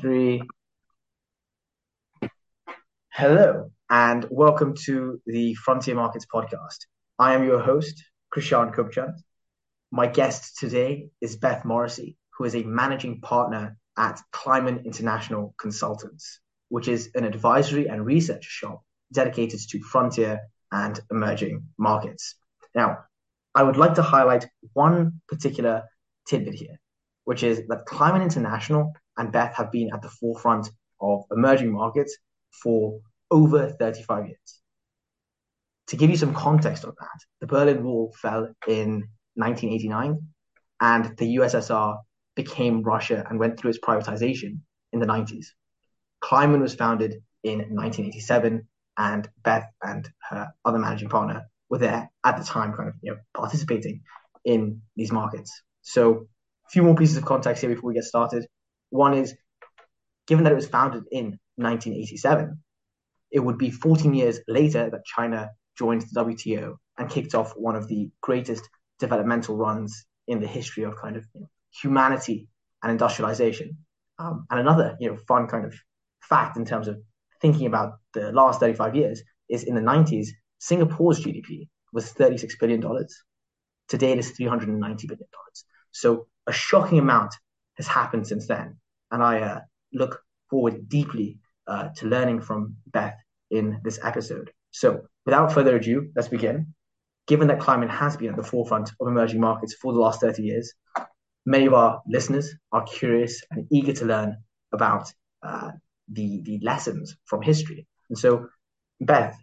Three. Hello, and welcome to the Frontier Markets podcast. I am your host, Krishan Kupchan. My guest today is Beth Morrissey, who is a managing partner at Kleiman International Consultants, which is an advisory and research shop dedicated to frontier and emerging markets. Now, I would like to highlight one particular tidbit here, which is that Kleiman International and Beth have been at the forefront of emerging markets for over 35 years. To give you some context on that, the Berlin Wall fell in 1989, and the USSR became Russia and went through its privatization in the 90s. Kleiman was founded in 1987, and Beth and her other managing partner were there at the time, kind of participating in these markets. So a few more pieces of context here before we get started. One is, given that it was founded in 1987, it would be 14 years later that China joined the WTO and kicked off one of the greatest developmental runs in the history of kind of humanity and industrialization. And another fun kind of fact in terms of thinking about the last 35 years is in the 90s, Singapore's GDP was $36 billion. Today it is $390 billion. So a shocking amount has happened since then. And I look forward deeply to learning from Beth in this episode. So without further ado, let's begin. Given that Kleiman has been at the forefront of emerging markets for the last 30 years, many of our listeners are curious and eager to learn about the lessons from history. And so, Beth,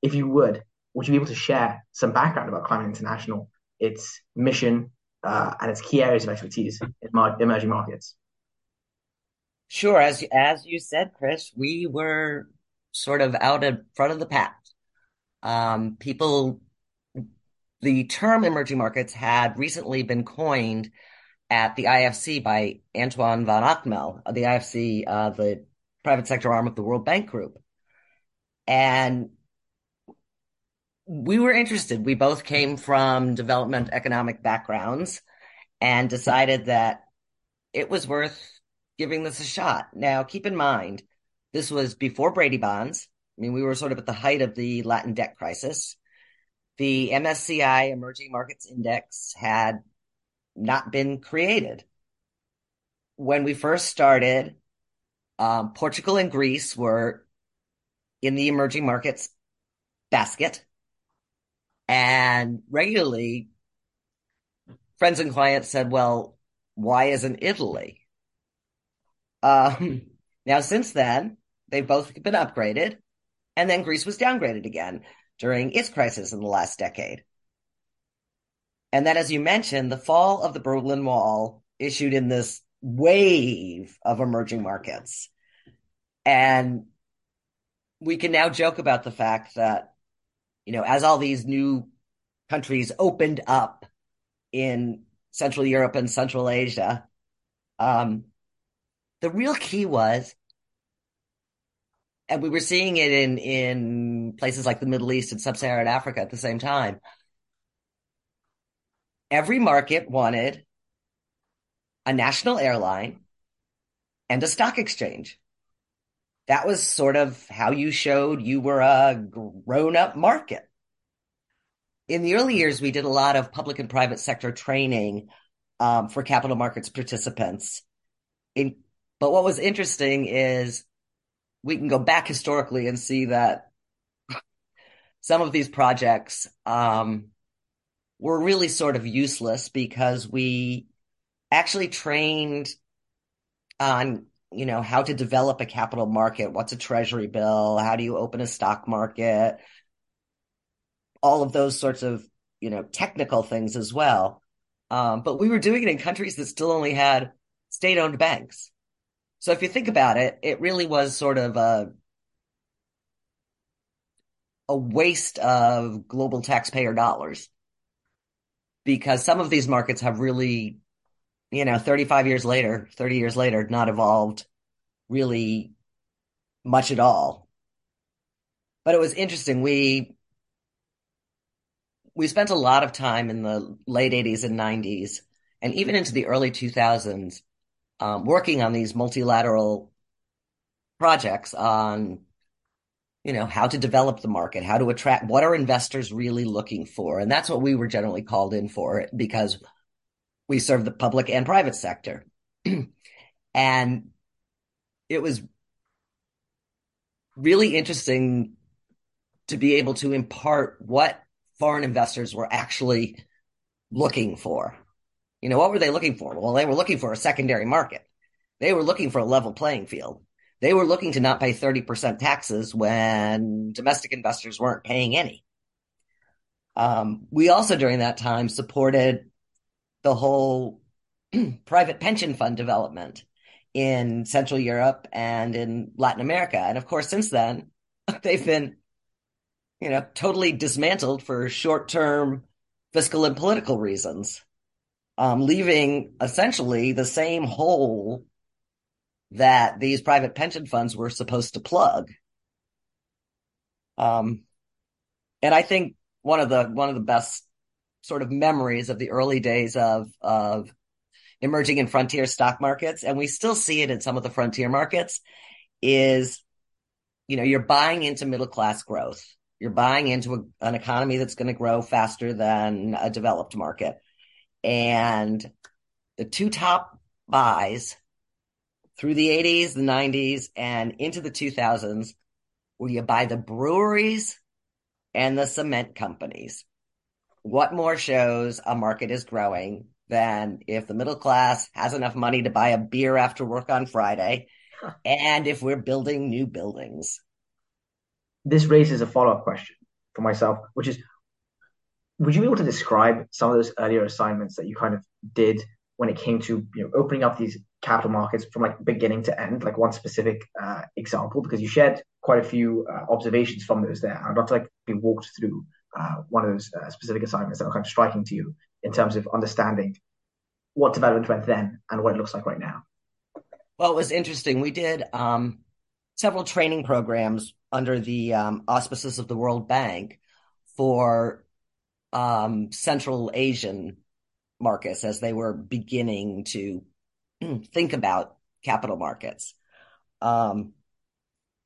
if you would you be able to share some background about Kleiman International, its mission, and its key areas of expertise in emerging markets? Sure. As you said, Chris, we were sort of out in front of the pack. The term emerging markets had recently been coined at the IFC by Antoine van Ackmel, the IFC, the private sector arm of the World Bank Group. And we were interested. We both came from development economic backgrounds and decided that it was worth giving this a shot. Now, keep in mind, this was before Brady Bonds. I mean, we were sort of at the height of the Latin debt crisis. The MSCI Emerging Markets Index had not been created. When we first started, Portugal and Greece were in the emerging markets basket. And regularly, friends and clients said, well, why isn't Italy? Now, since then, they've both been upgraded, and then Greece was downgraded again during its crisis in the last decade. And then, as you mentioned, the fall of the Berlin Wall issued in this wave of emerging markets. And we can now joke about the fact that, as all these new countries opened up in Central Europe and Central Asia, the real key was, and we were seeing it in places like the Middle East and Sub-Saharan Africa at the same time, every market wanted a national airline and a stock exchange. That was sort of how you showed you were a grown-up market. In the early years, we did a lot of public and private sector training for capital markets participants. But what was interesting is we can go back historically and see that some of these projects were really sort of useless because we actually trained on how to develop a capital market, what's a treasury bill, how do you open a stock market, all of those sorts of technical things as well. But we were doing it in countries that still only had state-owned banks. So if you think about it, it really was sort of a waste of global taxpayer dollars because some of these markets have really, 30 years later, not evolved really much at all. But it was interesting. We spent a lot of time in the late 80s and 90s and even into the early 2000s working on these multilateral projects on, you know, how to develop the market, how to attract, what are investors really looking for? And that's what we were generally called in for, because we serve the public and private sector. And it was really interesting to be able to impart what foreign investors were actually looking for. You know, what were they looking for? Well, they were looking for a secondary market. They were looking for a level playing field. They were looking to not pay 30% taxes when domestic investors weren't paying any. We also, during that time, supported the whole private pension fund development in Central Europe and in Latin America. And of course, since then, they've been, you know, totally dismantled for short-term fiscal and political reasons, leaving essentially the same hole that these private pension funds were supposed to plug. And I think one of the best sort of memories of the early days of emerging and frontier stock markets, and we still see it in some of the frontier markets, is, you know, you're buying into middle-class growth. You're buying into an economy that's going to grow faster than a developed market. And the two top buys through the 80s, the 90s, and into the 2000s, where you buy the breweries and the cement companies. What more shows a market is growing than if the middle class has enough money to buy a beer after work on Friday, and if we're building new buildings? This raises a follow-up question for myself, which is, would you be able to describe some of those earlier assignments that you kind of did when it came to, you know, opening up these capital markets from like beginning to end, like one specific example, because you shared quite a few observations from those there. I'd love to like be walked through one of those specific assignments that were kind of striking to you in terms of understanding what development went then and what it looks like right now. Well, it was interesting. We did several training programs under the auspices of the World Bank for Central Asian markets as they were beginning to think about capital markets. And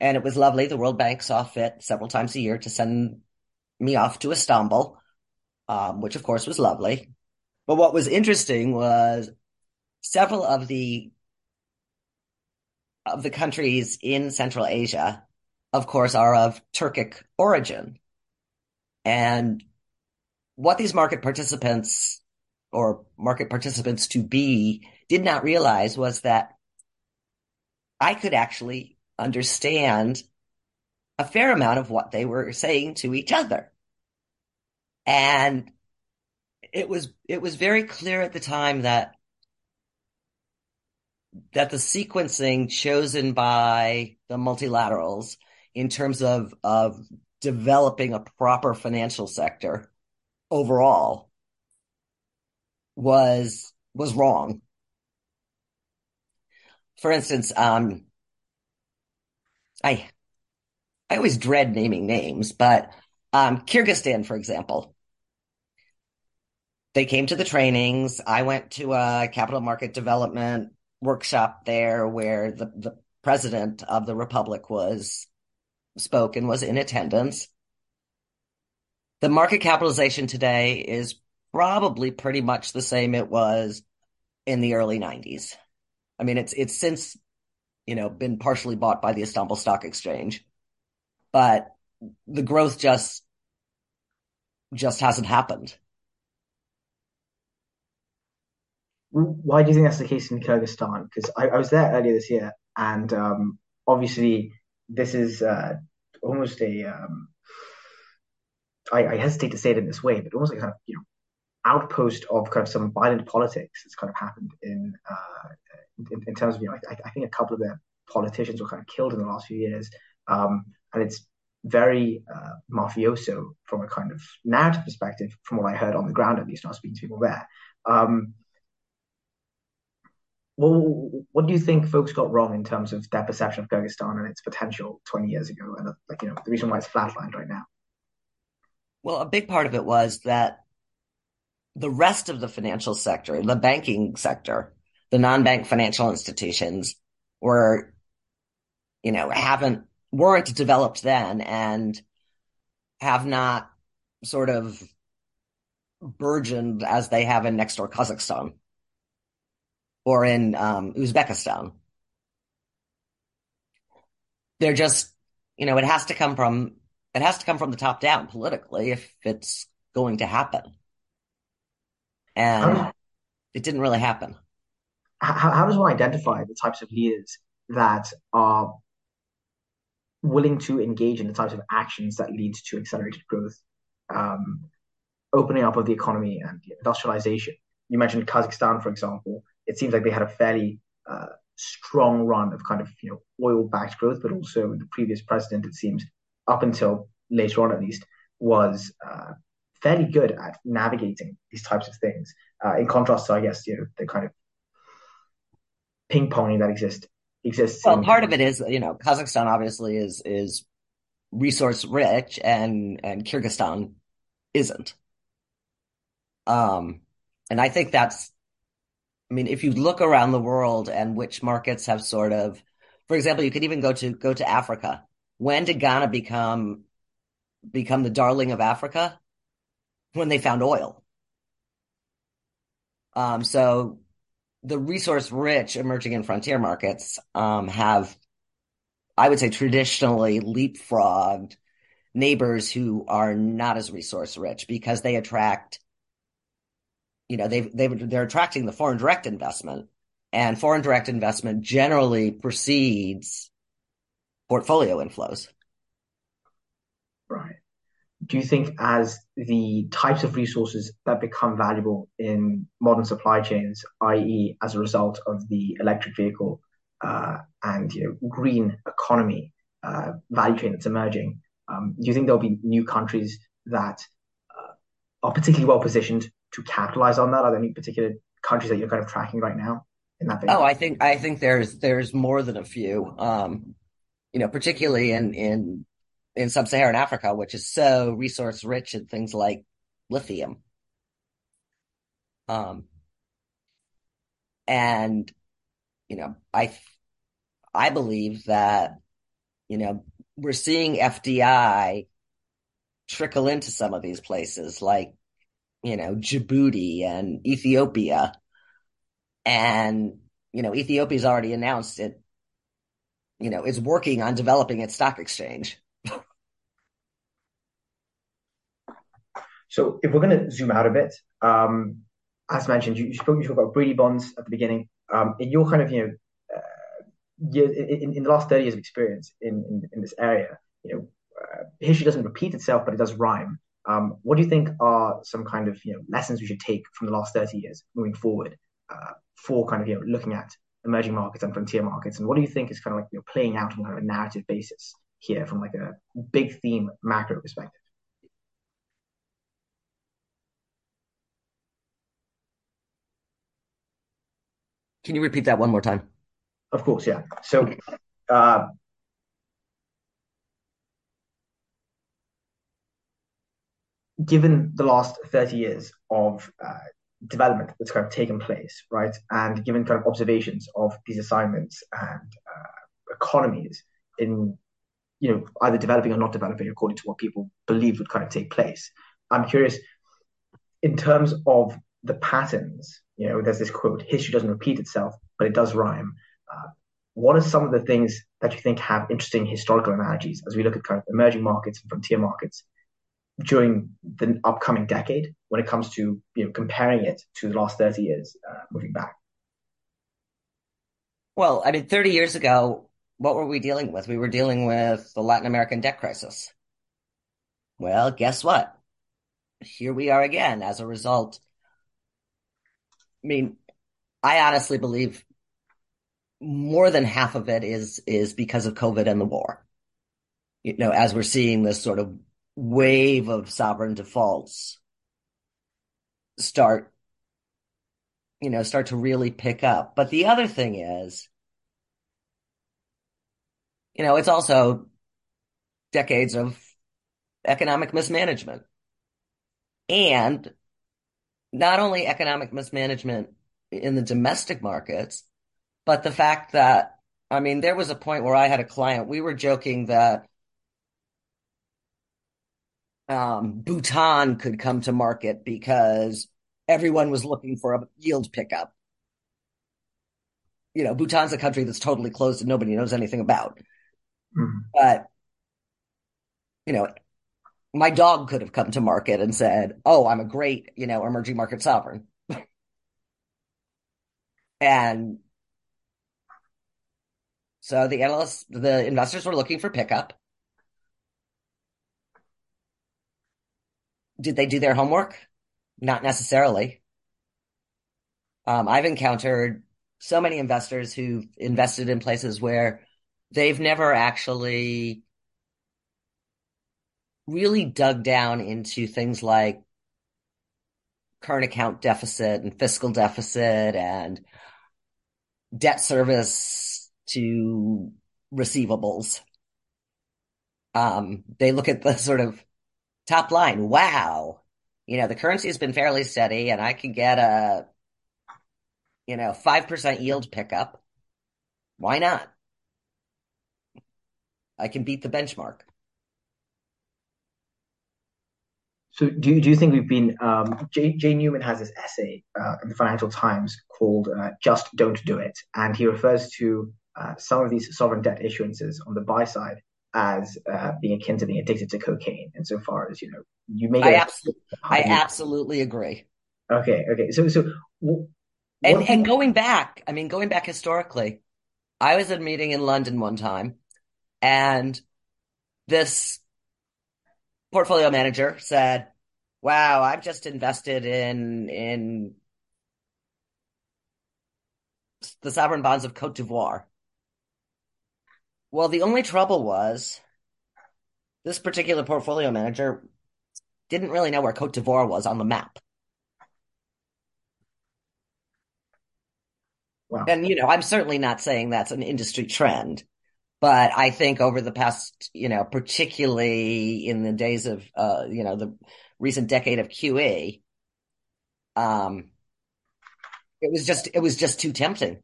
it was lovely. The World Bank saw fit several times a year to send me off to Istanbul, which of course was lovely. But what was interesting was several of the countries in Central Asia, of course, are of Turkic origin. And what these market participants or market participants to be did not realize was that I could actually understand a fair amount of what they were saying to each other. And it was very clear at the time that the sequencing chosen by the multilaterals in terms of developing a proper financial sector overall was wrong. For instance, I always dread naming names, but Kyrgyzstan, for example, they came to the trainings. I went to a capital market development workshop there where the president of the republic spoke and was in attendance. The market capitalization today is probably pretty much the same it was in the early 90s. I mean, it's since, you know, been partially bought by the Istanbul Stock Exchange, but the growth just hasn't happened. Why do you think that's the case in Kyrgyzstan? Because I was there earlier this year, and obviously this is almost a I hesitate to say it in this way, but almost like kind of, you know, outpost of kind of some violent politics that's kind of happened in terms of, you know, I think a couple of their politicians were kind of killed in the last few years, and it's very mafioso from a kind of narrative perspective, from what I heard on the ground, at least when I was speaking to people there. What do you think folks got wrong in terms of that perception of Kyrgyzstan and its potential 20 years ago, and like, you know, the reason why it's flatlined right now? Well, a big part of it was that the rest of the financial sector, the banking sector, the non-bank financial institutions were, you know, weren't developed then and have not sort of burgeoned as they have in next door Kazakhstan or in Uzbekistan. They're just, you know, it has to come from the top down politically if it's going to happen. And it didn't really happen. How does one identify the types of leaders that are willing to engage in the types of actions that lead to accelerated growth, opening up of the economy and industrialization? You mentioned Kazakhstan, for example. It seems like they had a fairly strong run of kind of, you know, oil-backed growth, but also the previous president, it seems, up until later on at least, was fairly good at navigating these types of things. In contrast to, I guess, you know, the kind of ping-ponging that exists. Well, part of it is, you know, Kazakhstan obviously is resource-rich and Kyrgyzstan isn't. And I think that's, I mean, if you look around the world and which markets have sort of, for example, you could even go to Africa. When did Ghana become the darling of Africa? When they found oil. So the resource-rich emerging and frontier markets have, I would say, traditionally leapfrogged neighbors who are not as resource-rich because they attract, you know, they're attracting the foreign direct investment, and foreign direct investment generally precedes portfolio inflows. Right. Do you think as the types of resources that become valuable in modern supply chains, i.e. as a result of the electric vehicle and, you know, green economy value chain that's emerging, do you think there'll be new countries that are particularly well positioned to capitalize on that? Are there any particular countries that you're kind of tracking right now in that vein? Oh, I think there's more than a few, you know, particularly in sub-Saharan Africa, which is so resource-rich in things like lithium. And, you know, I believe that, you know, we're seeing FDI trickle into some of these places like, you know, Djibouti and Ethiopia. And, you know, Ethiopia's already announced it, you know, it's working on developing its stock exchange. So if we're going to zoom out a bit, as mentioned, you spoke about Brady Bonds at the beginning. In your kind of, you know, in the last 30 years of experience in this area, you know, history doesn't repeat itself, but it does rhyme. What do you think are some kind of, you know, lessons we should take from the last 30 years moving forward for kind of, you know, looking at emerging markets and frontier markets? And what do you think is kind of like, you know, playing out on kind of a narrative basis here from like a big theme macro perspective? Can you repeat that one more time? Of course, yeah. So given the last 30 years of development that's kind of taken place, right, and given kind of observations of these assignments and economies in, you know, either developing or not developing according to what people believed would kind of take place, I'm curious, in terms of the patterns, you know, there's this quote, history doesn't repeat itself, but it does rhyme. What are some of the things that you think have interesting historical analogies as we look at kind of emerging markets and frontier markets during the upcoming decade when it comes to, you know, comparing it to the last 30 years moving back? Well, I mean, 30 years ago, what were we dealing with? We were dealing with the Latin American debt crisis. Well, guess what? Here we are again as a result. I mean, I honestly believe more than half of it is because of COVID and the war. You know, as we're seeing this sort of wave of sovereign defaults start to really pick up. But the other thing is, you know, it's also decades of economic mismanagement. And not only economic mismanagement in the domestic markets. But the fact that, I mean, there was a point where I had a client, we were joking that Bhutan could come to market because everyone was looking for a yield pickup. You know, Bhutan's a country that's totally closed and nobody knows anything about. Mm-hmm. But, you know, my dog could have come to market and said, oh, I'm a great, you know, emerging market sovereign. And so the analysts, the investors were looking for pickup. Did they do their homework? Not necessarily. I've encountered so many investors who've invested in places where they've never actually really dug down into things like current account deficit and fiscal deficit and debt service to receivables. They look at the sort of top line. Wow. You know, the currency has been fairly steady and I can get a, you know, 5% yield pickup. Why not? I can beat the benchmark. So do you think we've been Jay Newman has this essay in the Financial Times called Just Don't Do It. And he refers to some of these sovereign debt issuances on the buy side as being akin to being addicted to cocaine. And so far as, you know, you may... I absolutely agree. Okay. So going back historically, I was at a meeting in London one time and this portfolio manager said, wow, I've just invested in the sovereign bonds of Côte d'Ivoire. Well, the only trouble was this particular portfolio manager didn't really know where Côte d'Ivoire was on the map. Wow. And, you know, I'm certainly not saying that's an industry trend. But I think over the past, you know, particularly in the days of, you know, the recent decade of QE, it was just too tempting.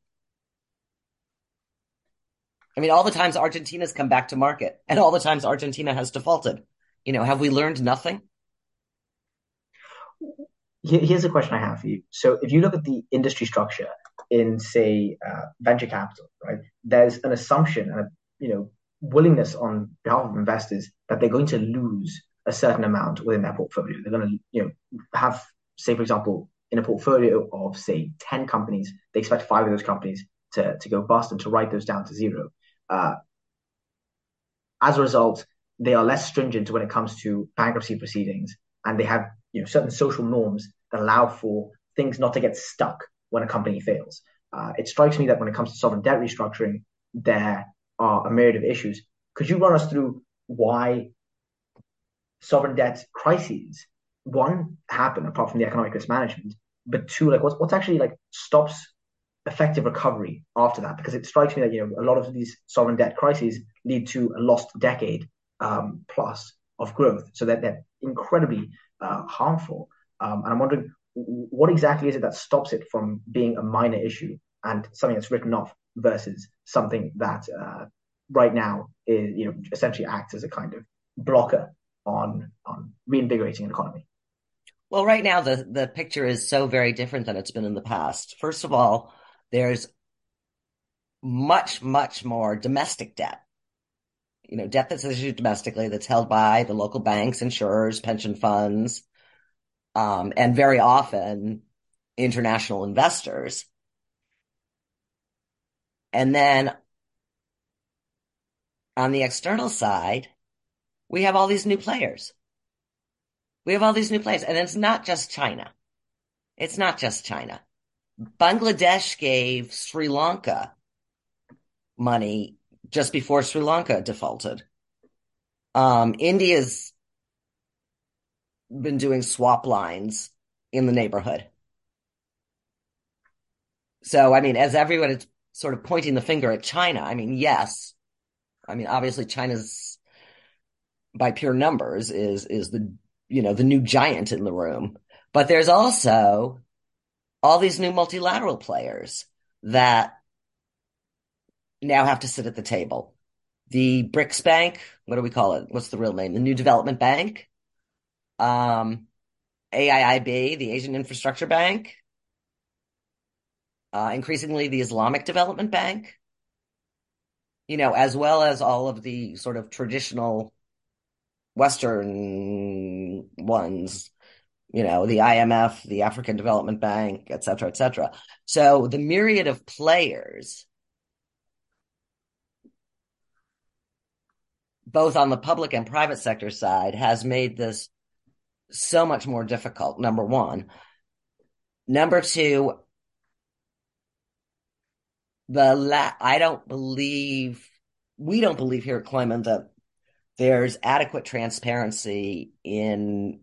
I mean, all the times Argentina's come back to market and all the times Argentina has defaulted. You know, have we learned nothing? Here's a question I have for you. So if you look at the industry structure in, say, venture capital, right, there's an assumption and a, you know, willingness on behalf of investors that they're going to lose a certain amount within their portfolio. They're going to, you know, have, say, for example, in a portfolio of, say, 10 companies, they expect 5 of those companies to go bust and to write those down to zero. As a result, they are less stringent when it comes to bankruptcy proceedings, and they have, you know, certain social norms that allow for things not to get stuck when a company fails. It strikes me that when it comes to sovereign debt restructuring, there are a myriad of issues. Could you run us through why sovereign debt crises, 1, happen apart from the economic risk management, but 2, like what's actually like stops effective recovery after that? Because it strikes me that, you know, a lot of these sovereign debt crises lead to a lost decade plus of growth, so that they're incredibly harmful. And I'm wondering, what exactly is it that stops it from being a minor issue and something that's written off versus something that right now is, you know, essentially acts as a kind of blocker on reinvigorating an economy? Well, right now the picture is so very different than it's been in the past. First of all, there's much, much more domestic debt. You know, debt that's issued domestically, that's held by the local banks, insurers, pension funds, and very often international investors. And then on the external side, we have all these new players. And it's not just China. Bangladesh gave Sri Lanka money just before Sri Lanka defaulted. India's been doing swap lines in the neighborhood. So, I mean, as everyone is sort of pointing the finger at China, I mean, yes. I mean, obviously China's, by pure numbers, is the, you know, the new giant in the room. But there's also all these new multilateral players that now have to sit at the table. The BRICS Bank, what do we call it? What's the real name? The New Development Bank, AIIB, the Asian Infrastructure Bank, increasingly the Islamic Development Bank, you know, as well as all of the sort of traditional Western ones, you know, the IMF, the African Development Bank, et cetera, et cetera. So the myriad of players, both on the public and private sector side, has made this so much more difficult, number one. Number two, we don't believe here at Kleiman that there's adequate transparency in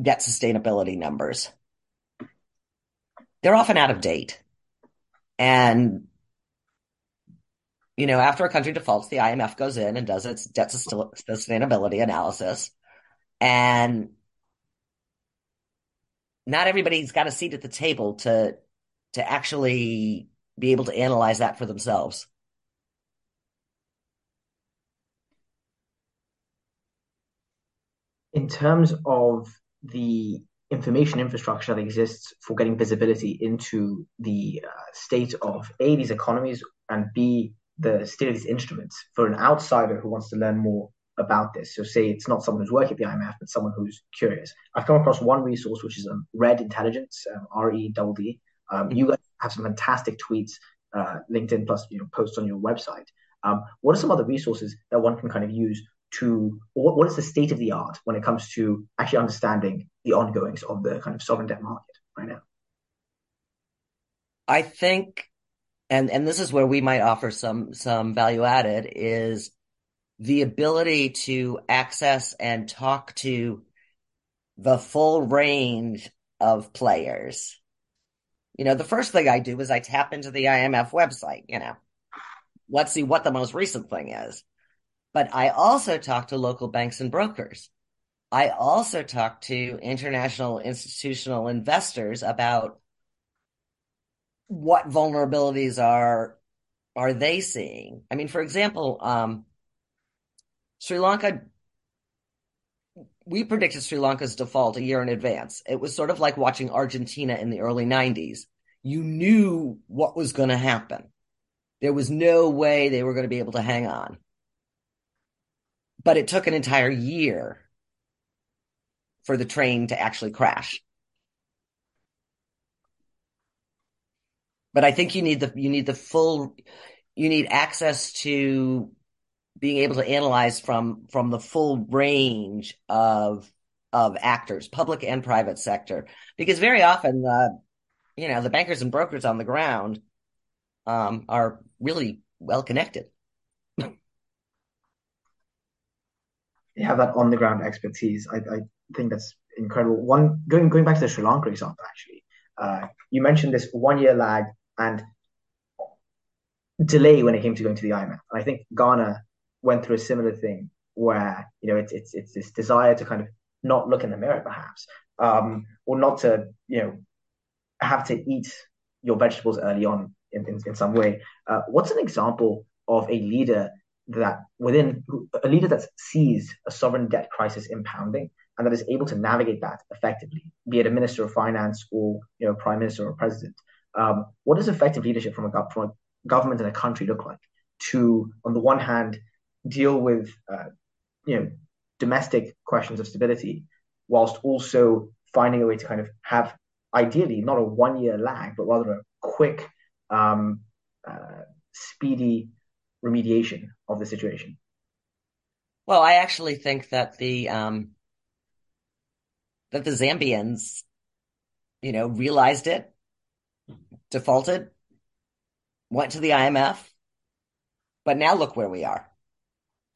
debt sustainability numbers. They're often out of date. And, you know, after a country defaults, the IMF goes in and does its debt sustainability analysis. And not everybody's got a seat at the table to actually be able to analyze that for themselves. In terms of the information infrastructure that exists for getting visibility into the state of A, these economies, and B, the state of these instruments, for an outsider who wants to learn more about this, so say it's not someone who's working at the IMF, but someone who's curious, I've come across one resource, which is Red Intelligence, REDD. You guys have some fantastic tweets, LinkedIn plus, you know, posts on your website. What are some other resources that one can kind of use to, or what is the state of the art when it comes to actually understanding the ongoings of the kind of sovereign debt market right now? I think, and this is where we might offer some value added, is the ability to access and talk to the full range of players. You know, the first thing I do is I tap into the IMF website, you know, let's see what the most recent thing is. But I also talk to local banks and brokers. I also talk to international institutional investors about what vulnerabilities are they seeing. I mean, for example, Sri Lanka, we predicted Sri Lanka's default a year in advance. It was sort of like watching Argentina in the early 90s. You knew what was going to happen. There was no way they were going to be able to hang on. But it took an entire year for the train to actually crash. But I think you need access to being able to analyze from the full range of actors, public and private sector, because very often the bankers and brokers on the ground are really well connected. They have that on the ground expertise. I think that's incredible. One, going back to the Sri Lanka example, actually, you mentioned this 1 year lag and delay when it came to going to the IMF. And I think Ghana went through a similar thing where, you know, it's this desire to kind of not look in the mirror, perhaps, or not to, you know, have to eat your vegetables early on in some way. What's an example of a leader that sees a sovereign debt crisis impounding and that is able to navigate that effectively, be it a minister of finance or, you know, prime minister or president? What does effective leadership from a government and a country look like to, on the one hand, deal with domestic questions of stability, whilst also finding a way to kind of have, ideally, not a 1 year lag, but rather a quick, speedy remediation of the situation? Well, I actually think that the Zambians, you know, realized it, defaulted, went to the IMF, but now look where we are.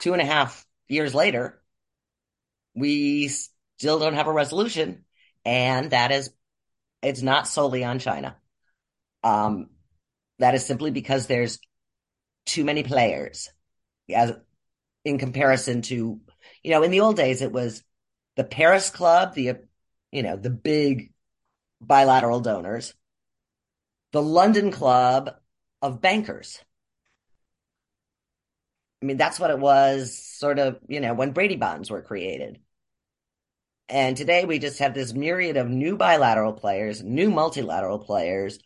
2.5 years later, we still don't have a resolution, and it's not solely on China. That is simply because there's too many players in comparison to, you know, in the old days, it was the Paris Club, the big bilateral donors, the London Club of Bankers. I mean, that's what it was sort of, you know, when Brady Bonds were created. And today we just have this myriad of new bilateral players, new multilateral players,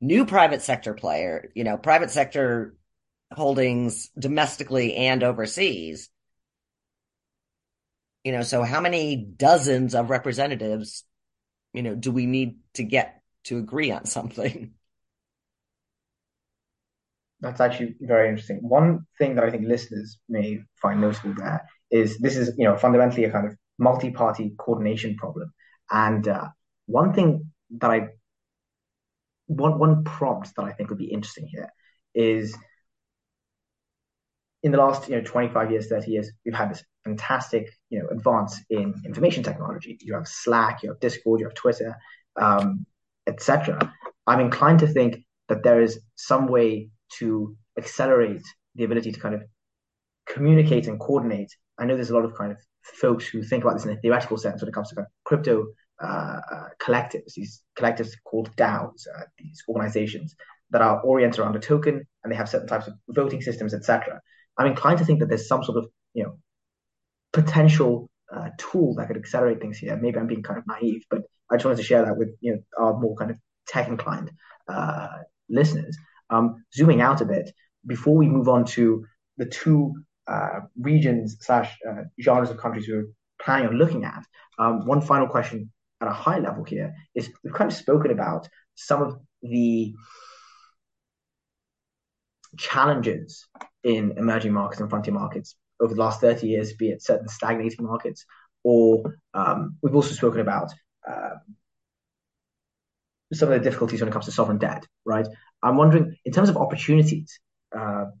new private sector player, you know, private sector holdings domestically and overseas. You know, so how many dozens of representatives, you know, do we need to get to agree on something? That's actually very interesting. One thing that I think listeners may find notable there is this is, you know, fundamentally a kind of multi-party coordination problem. And one thing that I, one prompt that I think would be interesting here is in the last, you know, 25 years, 30 years, we've had this fantastic, you know, advance in information technology. You have Slack, you have Discord, you have Twitter, etc. I'm inclined to think that there is some way to accelerate the ability to kind of communicate and coordinate. I know there's a lot of kind of folks who think about this in a theoretical sense when it comes to kind of crypto collectives, these collectives called DAOs, these organizations that are oriented around a token and they have certain types of voting systems, etc. I'm inclined to think that there's some sort of, you know, potential tool that could accelerate things here. Maybe I'm being kind of naive, but I just wanted to share that with, you know, our more kind of tech-inclined listeners. Zooming out a bit, before we move on to the two regions / genres of countries we're planning on looking at, one final question at a high level here is we've kind of spoken about some of the challenges in emerging markets and frontier markets over the last 30 years, be it certain stagnating markets, or we've also spoken about some of the difficulties when it comes to sovereign debt, right? I'm wondering, in terms of opportunities from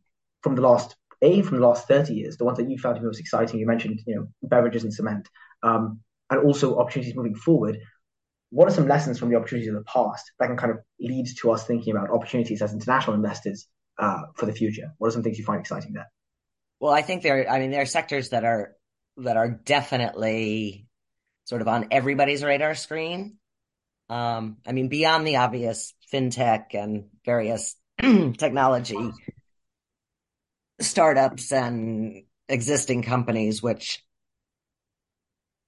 the last 30 years, the ones that you found the most exciting, you mentioned, you know, beverages and cement, and also opportunities moving forward, what are some lessons from the opportunities of the past that can kind of lead to us thinking about opportunities as international investors for the future? What are some things you find exciting there? Well, I think there are sectors that are definitely sort of on everybody's radar screen. I mean, beyond the obvious fintech and various technology startups and existing companies, which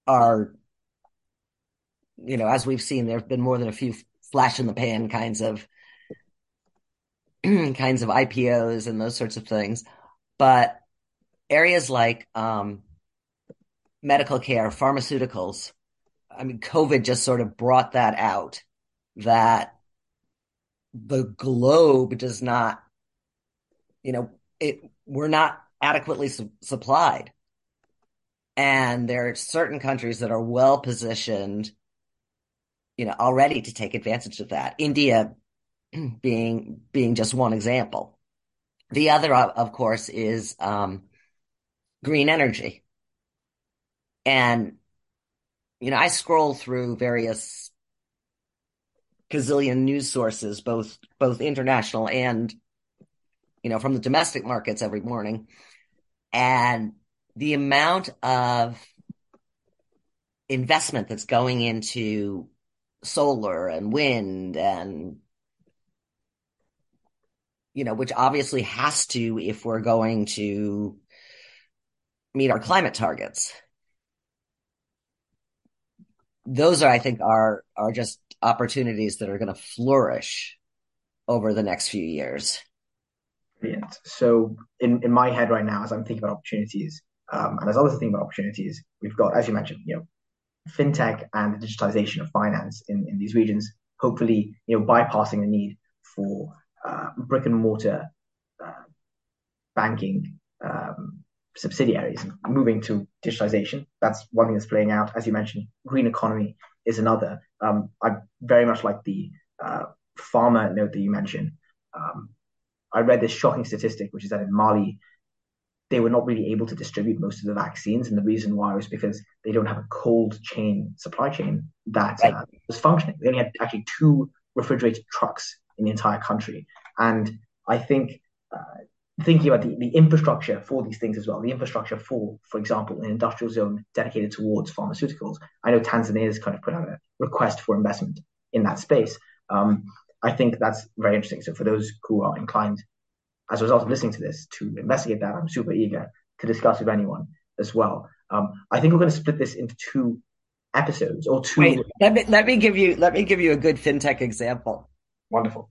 are, you know, as we've seen, there have been more than a few flash in the pan kinds of IPOs and those sorts of things. But areas like medical care, pharmaceuticals, I mean, COVID just sort of brought that out, that the globe does not, you know, we're not adequately supplied. And there are certain countries that are well positioned, you know, already to take advantage of that. India being just one example. The other, of course, is green energy. And you know, I scroll through various gazillion news sources, both international and, you know, from the domestic markets every morning. And the amount of investment that's going into solar and wind and, you know, which obviously has to, if we're going to meet our climate targets. Those are, I think, are just opportunities that are going to flourish over the next few years. Brilliant. So in my head right now, as I'm thinking about opportunities, and as others think about opportunities, we've got, as you mentioned, you know, fintech and the digitization of finance in these regions, hopefully, you know, bypassing the need for brick and mortar banking subsidiaries, moving to digitalization. That's one thing that's playing out. As you mentioned, green economy is another. I very much like the pharma note that you mentioned. I read this shocking statistic, which is that in Mali, they were not really able to distribute most of the vaccines. And the reason why was because they don't have a cold chain supply chain that was functioning. They only had actually 2 refrigerated trucks in the entire country. And I think thinking about the infrastructure for these things as well, the infrastructure for example, an industrial zone dedicated towards pharmaceuticals. I know Tanzania has kind of put out a request for investment in that space, I think that's very interesting. So for those who are inclined, as a result of listening to this, to investigate that, I'm super eager to discuss with anyone as well. I think we're going to split this into two episodes or two. Wait, let me give you a good fintech example. Wonderful.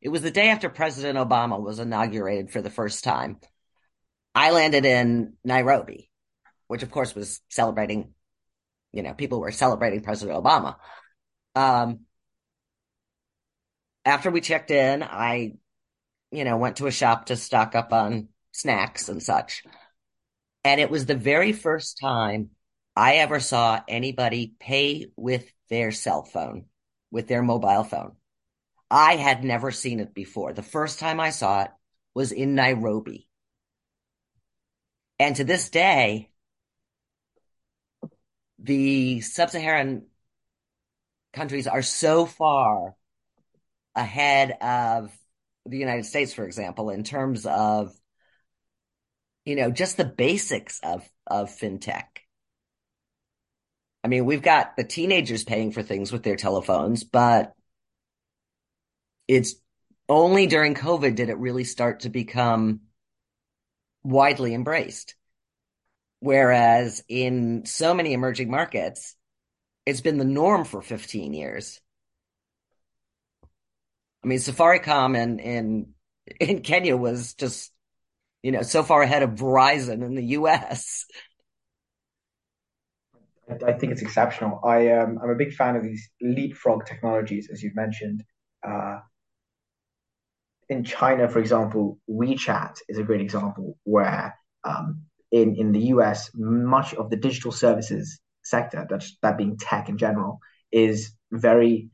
It was the day after President Obama was inaugurated for the first time. I landed in Nairobi, which of course was celebrating, people were celebrating President Obama. After we checked in, I, went to a shop to stock up on snacks and such. And it was the very first time I ever saw anybody pay with their cell phone, with their mobile phone. I had never seen it before. The first time I saw it was in Nairobi. And to this day, the sub-Saharan countries are so far ahead of the United States, for example, in terms of, just the basics of fintech. I mean, we've got the teenagers paying for things with their telephones, but it's only during COVID did it really start to become widely embraced. Whereas in so many emerging markets, it's been the norm for 15 years. I mean, Safaricom in Kenya was just, so far ahead of Verizon in the U.S. I think it's exceptional. I'm a big fan of these leapfrog technologies, as you've mentioned. In China, for example, WeChat is a great example where in the US, much of the digital services sector, that being tech in general, is very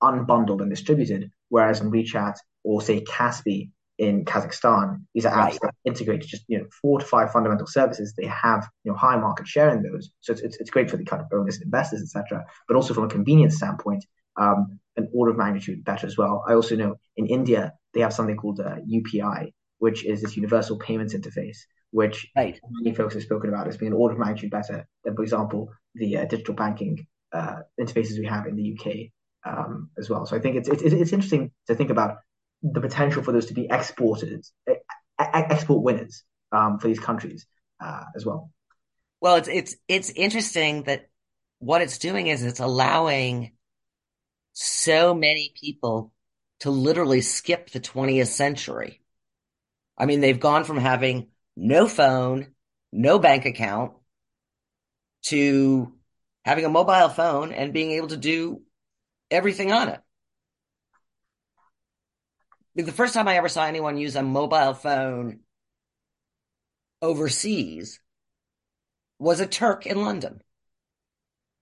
unbundled and distributed, whereas in WeChat or, say, Kaspi in Kazakhstan, these are apps that integrate just 4 to 5 fundamental services. They have high market share in those, so it's great for the kind of owners and investors, etc. But also from a convenience standpoint, an order of magnitude better as well. I also know in India they have something called UPI, which is this universal payments interface, which many folks have spoken about as being an order of magnitude better than, for example, the digital banking interfaces we have in the UK as well. So I think it's interesting to think about the potential for those to be export winners for these countries as well. Well, it's interesting that what it's doing is it's allowing so many people to literally skip the 20th century. I mean, they've gone from having no phone, no bank account, to having a mobile phone and being able to do everything on it. The first time I ever saw anyone use a mobile phone overseas was a Turk in London.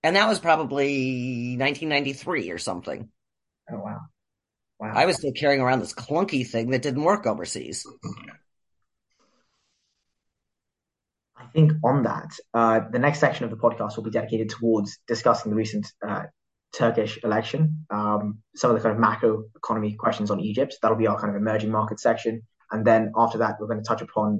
And that was probably 1993 or something. Oh, wow. Wow. I was still carrying around this clunky thing that didn't work overseas. I think on that, the next section of the podcast will be dedicated towards discussing the recent Turkish election, some of the kind of macro economy questions on Egypt. That'll be our kind of emerging market section. And then after that, we're going to touch upon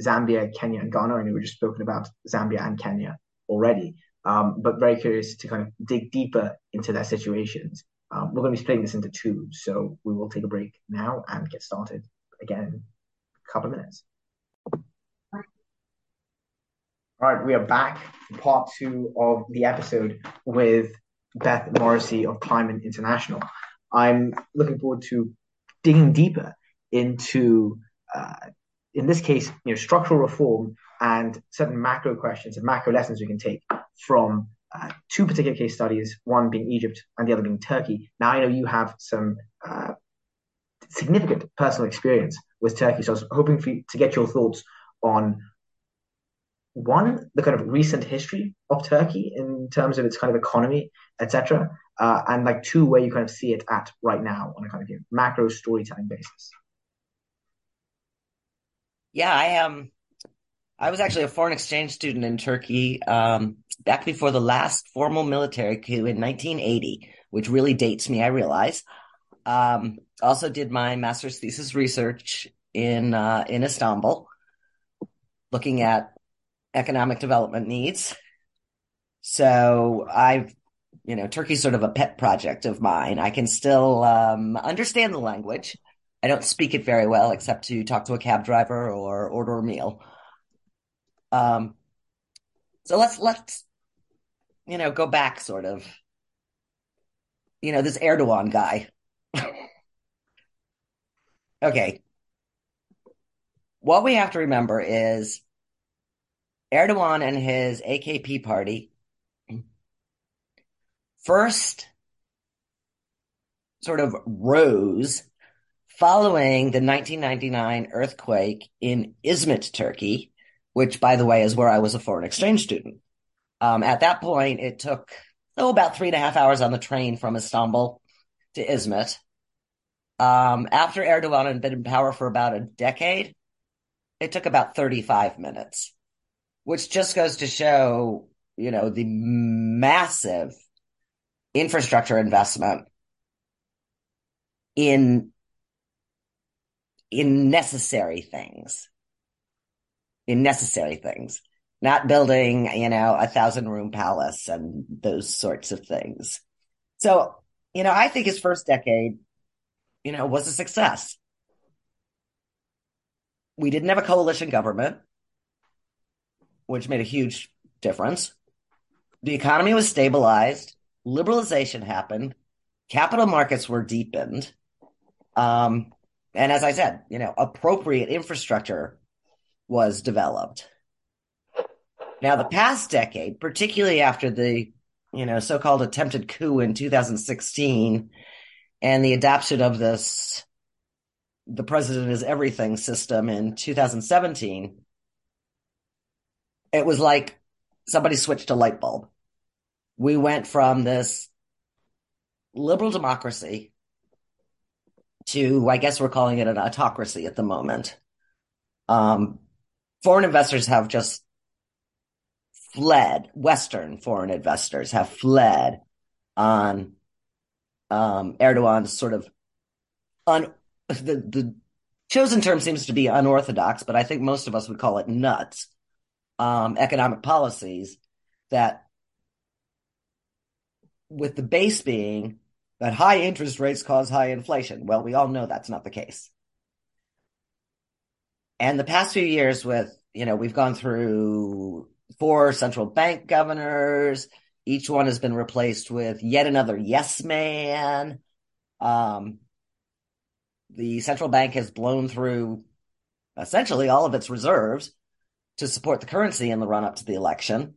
Zambia, Kenya, and Ghana. I know we've just spoken about Zambia and Kenya already, but very curious to kind of dig deeper into their situations. We're going to be splitting this into two, so we will take a break now and get started again in a couple of minutes. All right, we are back for part two of the episode with Beth Morrissey of Kleiman International. I'm looking forward to digging deeper into, in this case, structural reform and certain macro questions and macro lessons we can take from two particular case studies, one being Egypt and the other being Turkey. Now, I know you have some significant personal experience with Turkey, so I was hoping for you to get your thoughts on, one, the kind of recent history of Turkey in terms of its kind of economy, etc., and two, where you kind of see it at right now on a kind of macro storytelling basis. Yeah, I was actually a foreign exchange student in Turkey back before the last formal military coup in 1980, which really dates me, I realize. Also did my master's thesis research in Istanbul, looking at economic development needs. So I've, you know, Turkey's sort of a pet project of mine. I can still understand the language. I don't speak it very well, except to talk to a cab driver or order a meal. So let's, you know, go back sort of, you know, this Erdogan guy. Okay. What we have to remember is Erdogan and his AKP party first sort of rose following the 1999 earthquake in Izmit, Turkey, which, by the way, is where I was a foreign exchange student. At that point, it took about 3.5 hours on the train from Istanbul to Izmit. After Erdogan had been in power for about a decade, it took about 35 minutes, which just goes to show, you know, the massive infrastructure investment in necessary things. In necessary things. Not building, you know, a 1,000-room palace and those sorts of things. So, you know, I think his first decade, you know, was a success. We didn't have a coalition government, which made a huge difference. The economy was stabilized. Liberalization happened. Capital markets were deepened. And as I said, you know, appropriate infrastructure was developed. Now, the past decade, particularly after the, you know, so-called attempted coup in 2016 and the adoption of this, the president is everything system in 2017, it was like somebody switched a light bulb. We went from this liberal democracy to, I guess we're calling it an autocracy at the moment. Foreign investors have just fled. Western foreign investors have fled on Erdogan's sort of the chosen term seems to be unorthodox, but I think most of us would call it nuts economic policies, that with the base being that high interest rates cause high inflation. Well, we all know that's not the case. And the past few years with, you know, we've gone through 4 central bank governors. Each one has been replaced with yet another yes man. The central bank has blown through essentially all of its reserves to support the currency in the run-up to the election.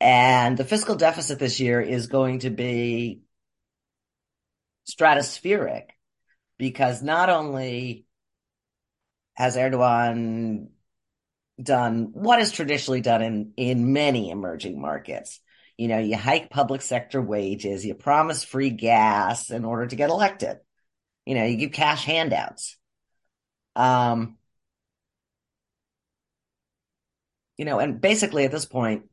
And the fiscal deficit this year is going to be stratospheric, because not only has Erdogan done what is traditionally done in many emerging markets. You know, you hike public sector wages, you promise free gas in order to get elected. You know, you give cash handouts. You know, and basically at this point,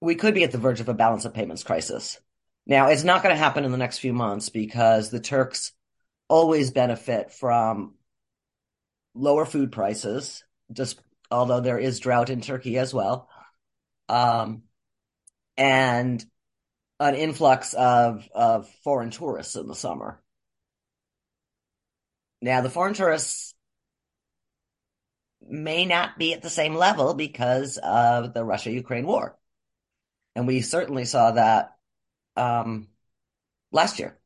we could be at the verge of a balance of payments crisis. Now, it's not going to happen in the next few months because the Turks always benefit from lower food prices, just although there is drought in Turkey as well, and an influx of foreign tourists in the summer. Now, the foreign tourists may not be at the same level because of the Russia-Ukraine war. And we certainly saw that last year.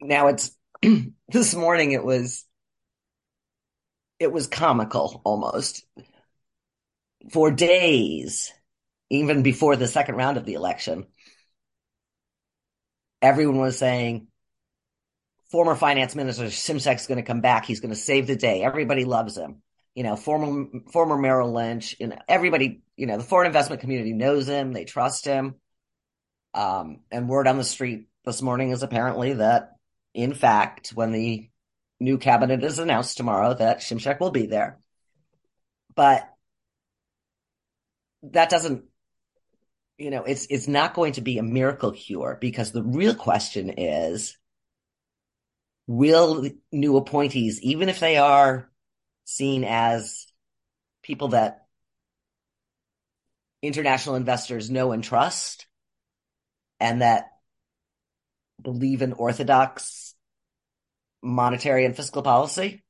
Now it's this morning. It was comical almost. For days, even before the second round of the election, everyone was saying, "Former finance minister Simsek's going to come back. He's going to save the day. Everybody loves him. You know, former Merrill Lynch. You know, everybody. You know, the foreign investment community knows him. They trust him." And word on the street this morning is apparently that, in fact, when the new cabinet is announced tomorrow, that Şimşek will be there. But that doesn't, you know, it's not going to be a miracle cure, because the real question is, will new appointees, even if they are seen as people that international investors know and trust, and that believe in orthodox monetary and fiscal policy.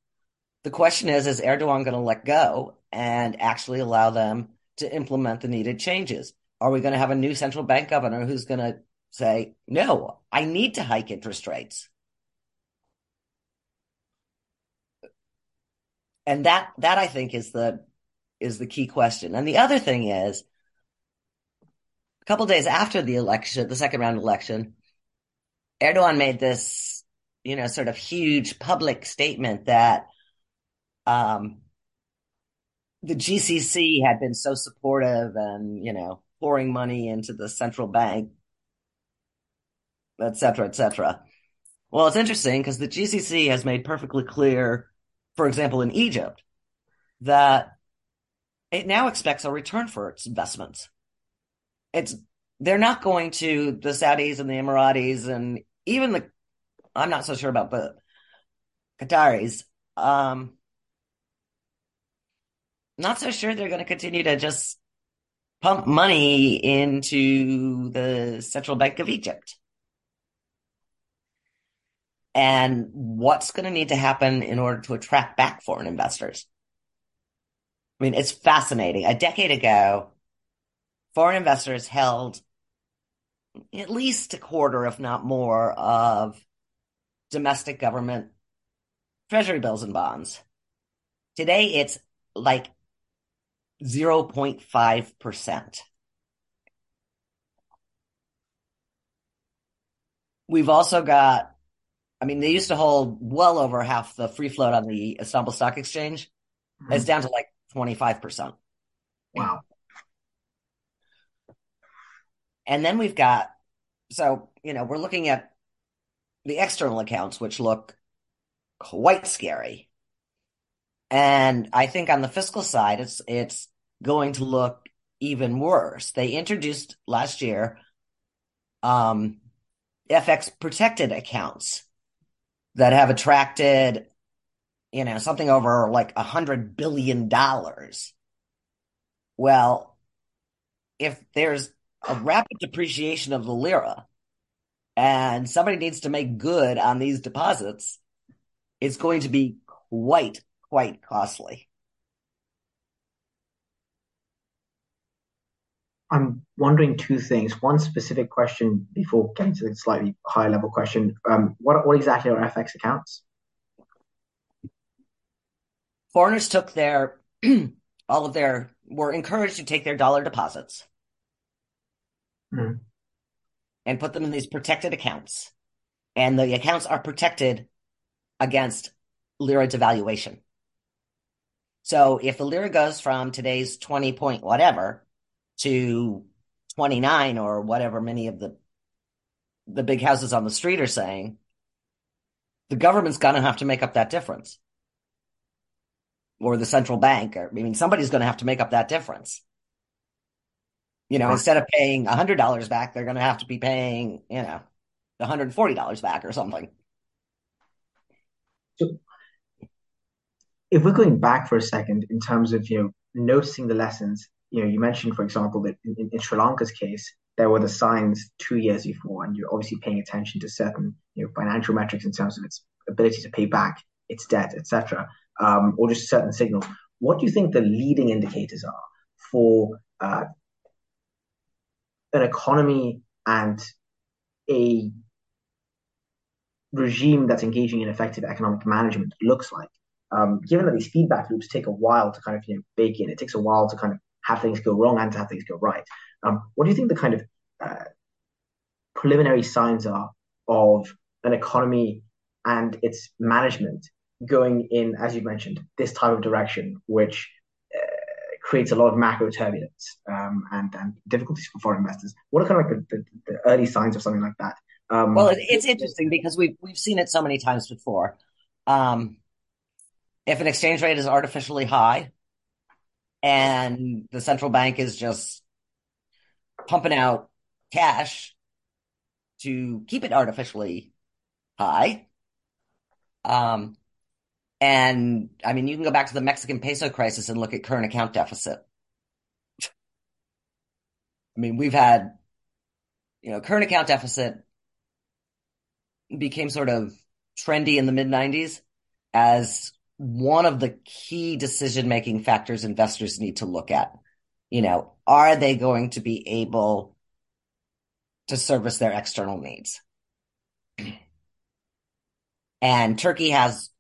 The question is Erdogan going to let go and actually allow them to implement the needed changes? Are we going to have a new central bank governor who's going to say, no, I need to hike interest rates? And that I think is the key question. And the other thing is, a couple of days after the election, the second round election, Erdogan made this, sort of huge public statement that the GCC had been so supportive and, pouring money into the central bank, et cetera, et cetera. Well, it's interesting because the GCC has made perfectly clear, for example, in Egypt, that it now expects a return for its investments. They're not going to the Saudis and the Emiratis and even I'm not so sure about the Qataris. Not so sure they're going to continue to just pump money into the Central Bank of Egypt. And what's going to need to happen in order to attract back foreign investors? I mean, it's fascinating. A decade ago, foreign investors held at least a quarter, if not more, of domestic government treasury bills and bonds. Today, it's like 0.5%. We've also got, they used to hold well over half the free float on the Istanbul Stock Exchange. Mm-hmm. It's down to like 25%. Wow. And then we've got, we're looking at the external accounts, which look quite scary. And I think on the fiscal side, it's going to look even worse. They introduced last year FX protected accounts that have attracted, something over like $100 billion. Well, if there's a rapid depreciation of the lira and somebody needs to make good on these deposits, it's going to be quite costly. I'm wondering two things. One specific question before getting to the slightly higher level question. What exactly are FX accounts? Foreigners took were encouraged to take their dollar deposits and put them in these protected accounts. And the accounts are protected against lira devaluation. So if the lira goes from today's 20 point whatever to 29 or whatever many of the big houses on the street are saying, the government's going to have to make up that difference. Or the central bank. Somebody's going to have to make up that difference. Instead of paying $100 back, they're going to have to be paying, $140 back or something. So if we're going back for a second in terms of, noticing the lessons, you mentioned, for example, that in Sri Lanka's case, there were the signs 2 years before, and you're obviously paying attention to certain, financial metrics in terms of its ability to pay back its debt, etc., or just certain signals. What do you think the leading indicators are for an economy and a regime that's engaging in effective economic management looks like? Given that these feedback loops take a while to kind of bake in, it takes a while to kind of have things go wrong and to have things go right. What do you think the kind of preliminary signs are of an economy and its management going in, as you mentioned, this type of direction, which creates a lot of macro turbulence and difficulties for foreign investors? What are kind of like the early signs of something like that? It's interesting because we've seen it so many times before. If an exchange rate is artificially high and the central bank is just pumping out cash to keep it artificially high, And I mean, you can go back to the Mexican peso crisis and look at current account deficit. I mean, we've had, you know, current account deficit became sort of trendy in the mid-90s as one of the key decision-making factors investors need to look at. You know, are they going to be able to service their external needs? And Turkey has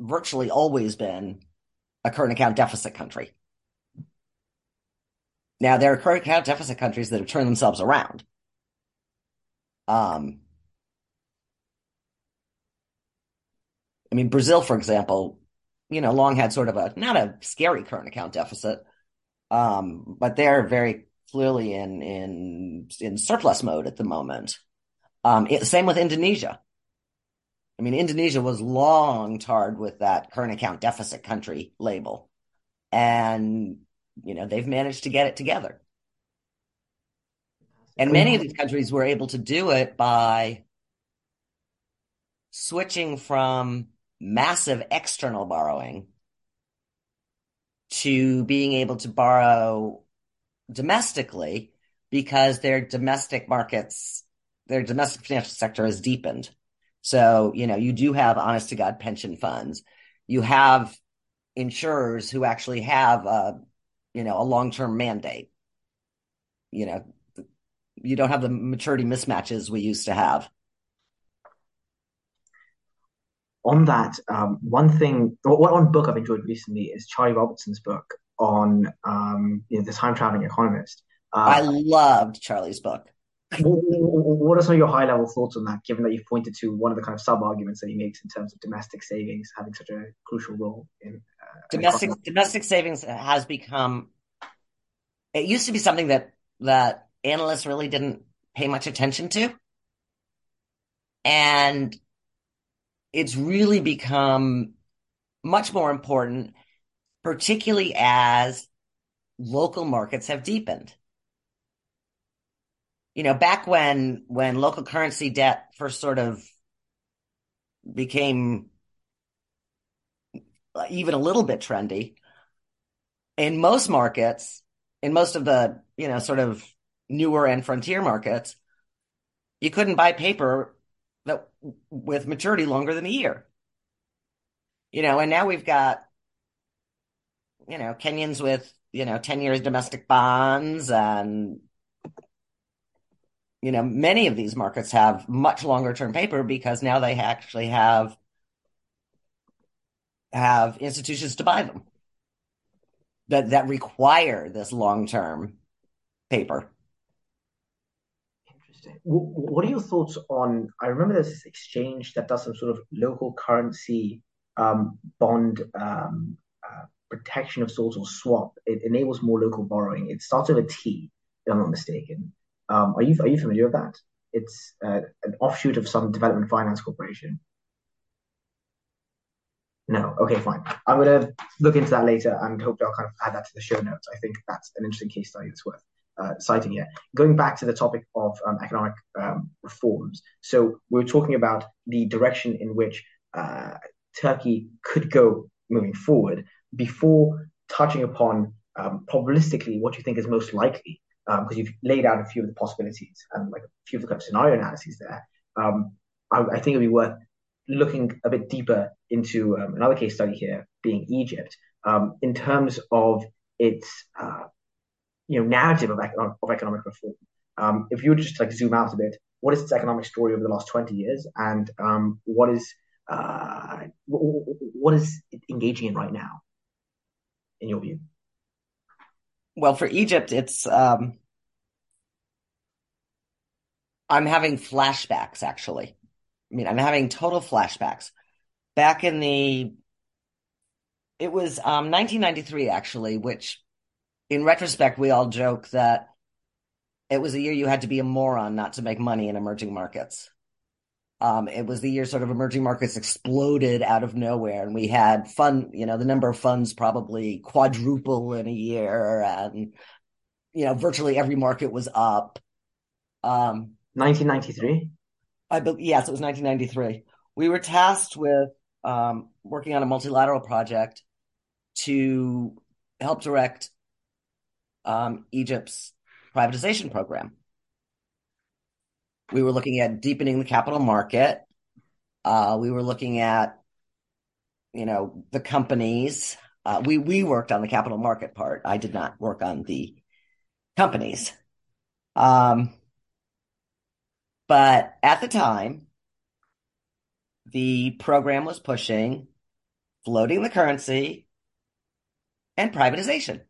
virtually always been a current account deficit country. Now, there are current account deficit countries that have turned themselves around. I mean, Brazil, for example, you know, long had sort of a, not a scary current account deficit, but they're very clearly in surplus mode at the moment. Same with Indonesia. I mean, Indonesia was long tarred with that current account deficit country label. And, you know, they've managed to get it together. And many of these countries were able to do it by switching from massive external borrowing to being able to borrow domestically because their domestic markets, their domestic financial sector has deepened. So, you know, you do have honest-to-God pension funds. You have insurers who actually have a, you know, a long-term mandate. You know, you don't have the maturity mismatches we used to have. On that, one thing, one book I've enjoyed recently is Charlie Robertson's book on you know, the time-traveling economist. I loved Charlie's book. What are some of your high-level thoughts on that, given that you've pointed to one of the kind of sub-arguments that he makes in terms of domestic savings having such a crucial role in domestic savings has become, it used to be something that analysts really didn't pay much attention to. And it's really become much more important, particularly as local markets have deepened. You know, back when local currency debt first sort of became even a little bit trendy, in most markets, in most of the, you know, sort of newer and frontier markets, you couldn't buy paper that with maturity longer than a year. You know, and now we've got, you know, Kenyans with, you know, 10 years domestic bonds, and you know, many of these markets have much longer term paper because now they actually have institutions to buy them that require this long term paper. Interesting. What are your thoughts on? I remember there's this exchange that does some sort of local currency bond protection of sorts, or swap. It enables more local borrowing. It starts with a T, if I'm not mistaken. Are you familiar with that? It's an offshoot of some development finance corporation. No? Okay, fine. I'm going to look into that later and hope I'll kind of add that to the show notes. I think that's an interesting case study that's worth citing here. Going back to the topic of economic reforms. So we were talking about the direction in which Turkey could go moving forward before touching upon probabilistically what you think is most likely. Because you've laid out a few of the possibilities and like a few of the kind of scenario analyses there. I think it would be worth looking a bit deeper into another case study here, being Egypt, in terms of its you know, narrative of economic reform. If you would just like zoom out a bit, what is its economic story over the last 20 years, and what is it engaging in right now, in your view? Well, for Egypt, it's I'm having flashbacks, actually. I mean, I'm having total flashbacks. Back in it was 1993, actually, which in retrospect, we all joke that it was a year you had to be a moron not to make money in emerging markets. It was the year sort of emerging markets exploded out of nowhere, and we had the number of funds probably quadruple in a year, and, you know, virtually every market was up. 1993? Yes, it was 1993. We were tasked with working on a multilateral project to help direct Egypt's privatization program. We were looking at deepening the capital market. We were looking at, you know, the companies. We worked on the capital market part. I did not work on the companies. But at the time, the program was pushing floating the currency and privatization.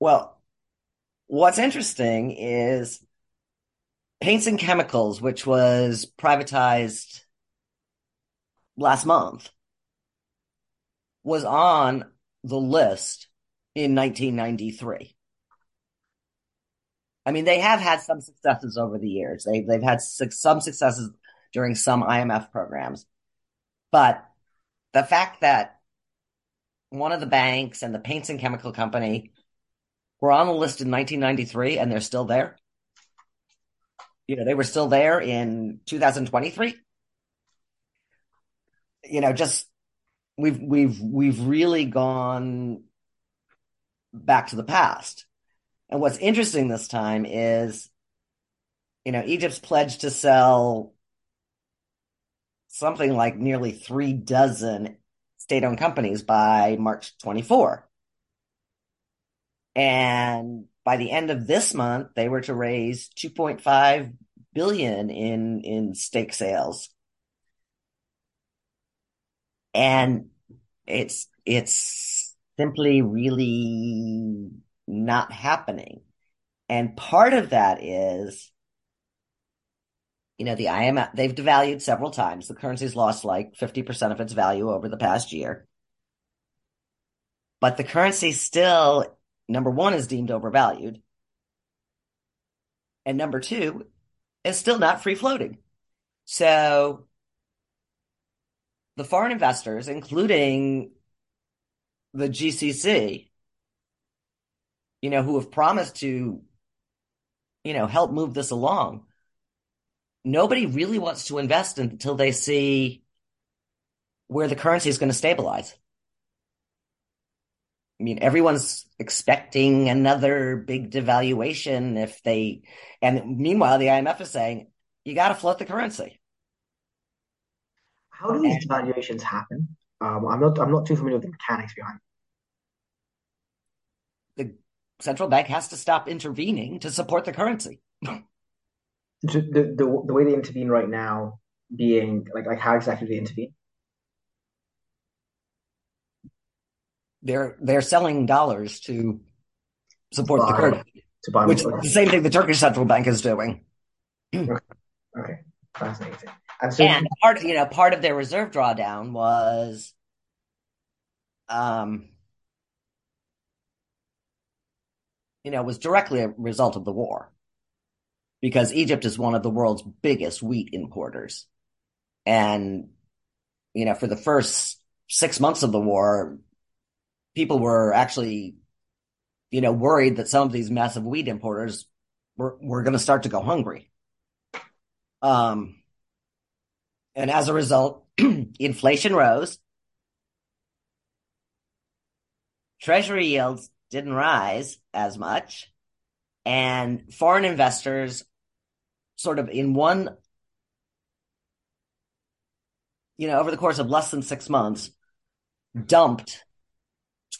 Well, what's interesting is paints and chemicals, which was privatized last month, was on the list in 1993. I mean, they have had some successes over the years. They've had some successes during some IMF programs. But the fact that one of the banks and the paints and chemical company were on the list in 1993 and they're still there, you know, they were still there in 2023. You know, just we've really gone back to the past. And what's interesting this time is, you know, Egypt's pledged to sell something like nearly 36 state-owned companies by March 24. And by the end of this month, they were to raise $2.5 billion in stake sales. And it's simply really not happening. And part of that is, you know, the IMF, they've devalued several times. The currency's lost like 50% of its value over the past year. But the currency still, number one, is deemed overvalued. And number two, is still not free floating. So the foreign investors, including the GCC, you know, who have promised to, you know, help move this along, nobody really wants to invest until they see where the currency is going to stabilize. I mean, everyone's expecting another big devaluation if they, and meanwhile, the IMF is saying, you got to float the currency. How do these devaluations happen? I'm not too familiar with the mechanics behind them. The central bank has to stop intervening to support the currency. The way they intervene right now being, like how exactly they intervene? They're selling dollars to support the currency, which is the same thing the Turkish central bank is doing. Okay. Fascinating. And part of their reserve drawdown was was directly a result of the war, because Egypt is one of the world's biggest wheat importers. And, you know, for the first 6 months of the war, people were actually, you know, worried that some of these massive wheat importers were going to start to go hungry. And as a result, inflation rose. Treasury yields didn't rise as much. And foreign investors sort of in one, you know, over the course of less than 6 months, dumped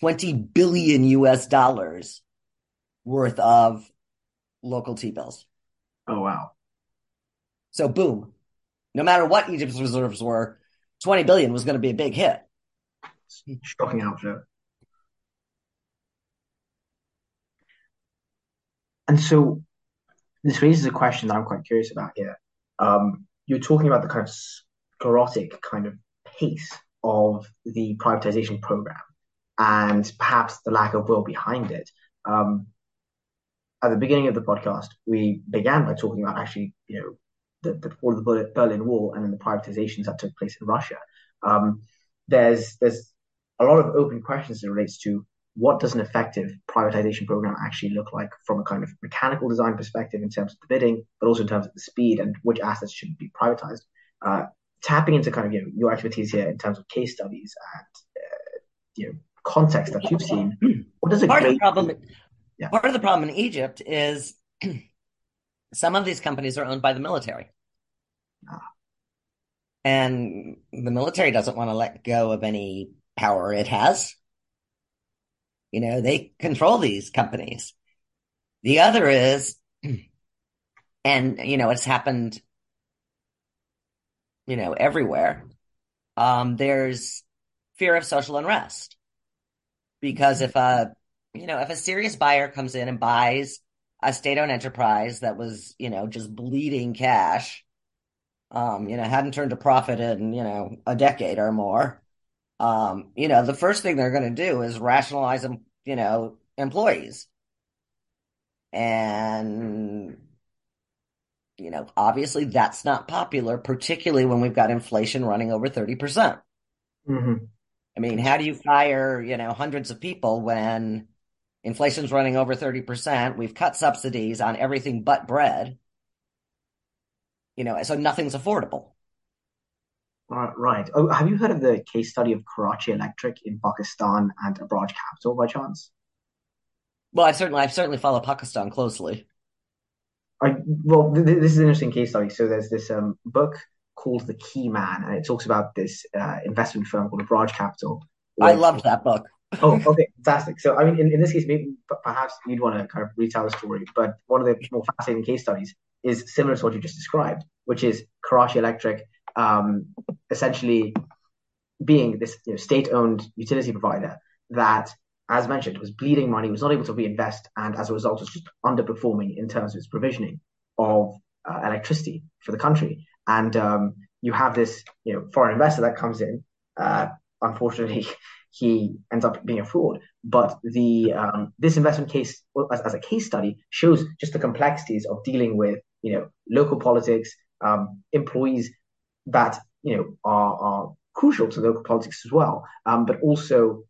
$20 billion worth of local T-bills. Oh, wow. So boom. No matter what Egypt's reserves were, 20 billion was going to be a big hit. Shocking outfit. And so this raises a question that I'm quite curious about here. You're talking about the kind of sclerotic kind of pace of the privatization program and perhaps the lack of will behind it. At the beginning of the podcast, we began by talking about actually, you know, the fall of the Berlin Wall and then the privatizations that took place in Russia. There's a lot of open questions that relates to what does an effective privatization program actually look like from a kind of mechanical design perspective in terms of the bidding, but also in terms of the speed and which assets should be privatized. tapping into kind of your expertise here in terms of case studies and context that you've seen. What is a part of the problem? Yeah. Part of the problem in Egypt is some of these companies are owned by the military, and the military doesn't want to let go of any power it has. You know, they control these companies. The other is, and it's happened, everywhere. There's fear of social unrest, because if a serious buyer comes in and buys a state-owned enterprise that was, just bleeding cash, hadn't turned a profit in, a decade or more, the first thing they're going to do is rationalize, employees. And, obviously that's not popular, particularly when we've got inflation running over 30%. Mm-hmm. I mean, how do you fire, hundreds of people when inflation's running over 30%? We've cut subsidies on everything but bread. So nothing's affordable. Right. Oh, have you heard of the case study of Karachi Electric in Pakistan and Abraj Capital by chance? Well, I've certainly followed Pakistan closely. This is an interesting case study. So there's this book called The Key Man, and it talks about this investment firm called Abraj Capital. I loved that book. Oh, okay, fantastic. So, I mean, in this case, maybe perhaps you'd want to kind of retell the story, but one of the more fascinating case studies is similar to what you just described, which is Karachi Electric essentially being this state-owned utility provider that, as mentioned, was bleeding money, was not able to reinvest, and as a result was just underperforming in terms of its provisioning of electricity for the country. And you have this foreign investor that comes in. Unfortunately, he ends up being a fraud. But the this investment case, as a case study, shows just the complexities of dealing with local politics, employees that are crucial to local politics as well, but also.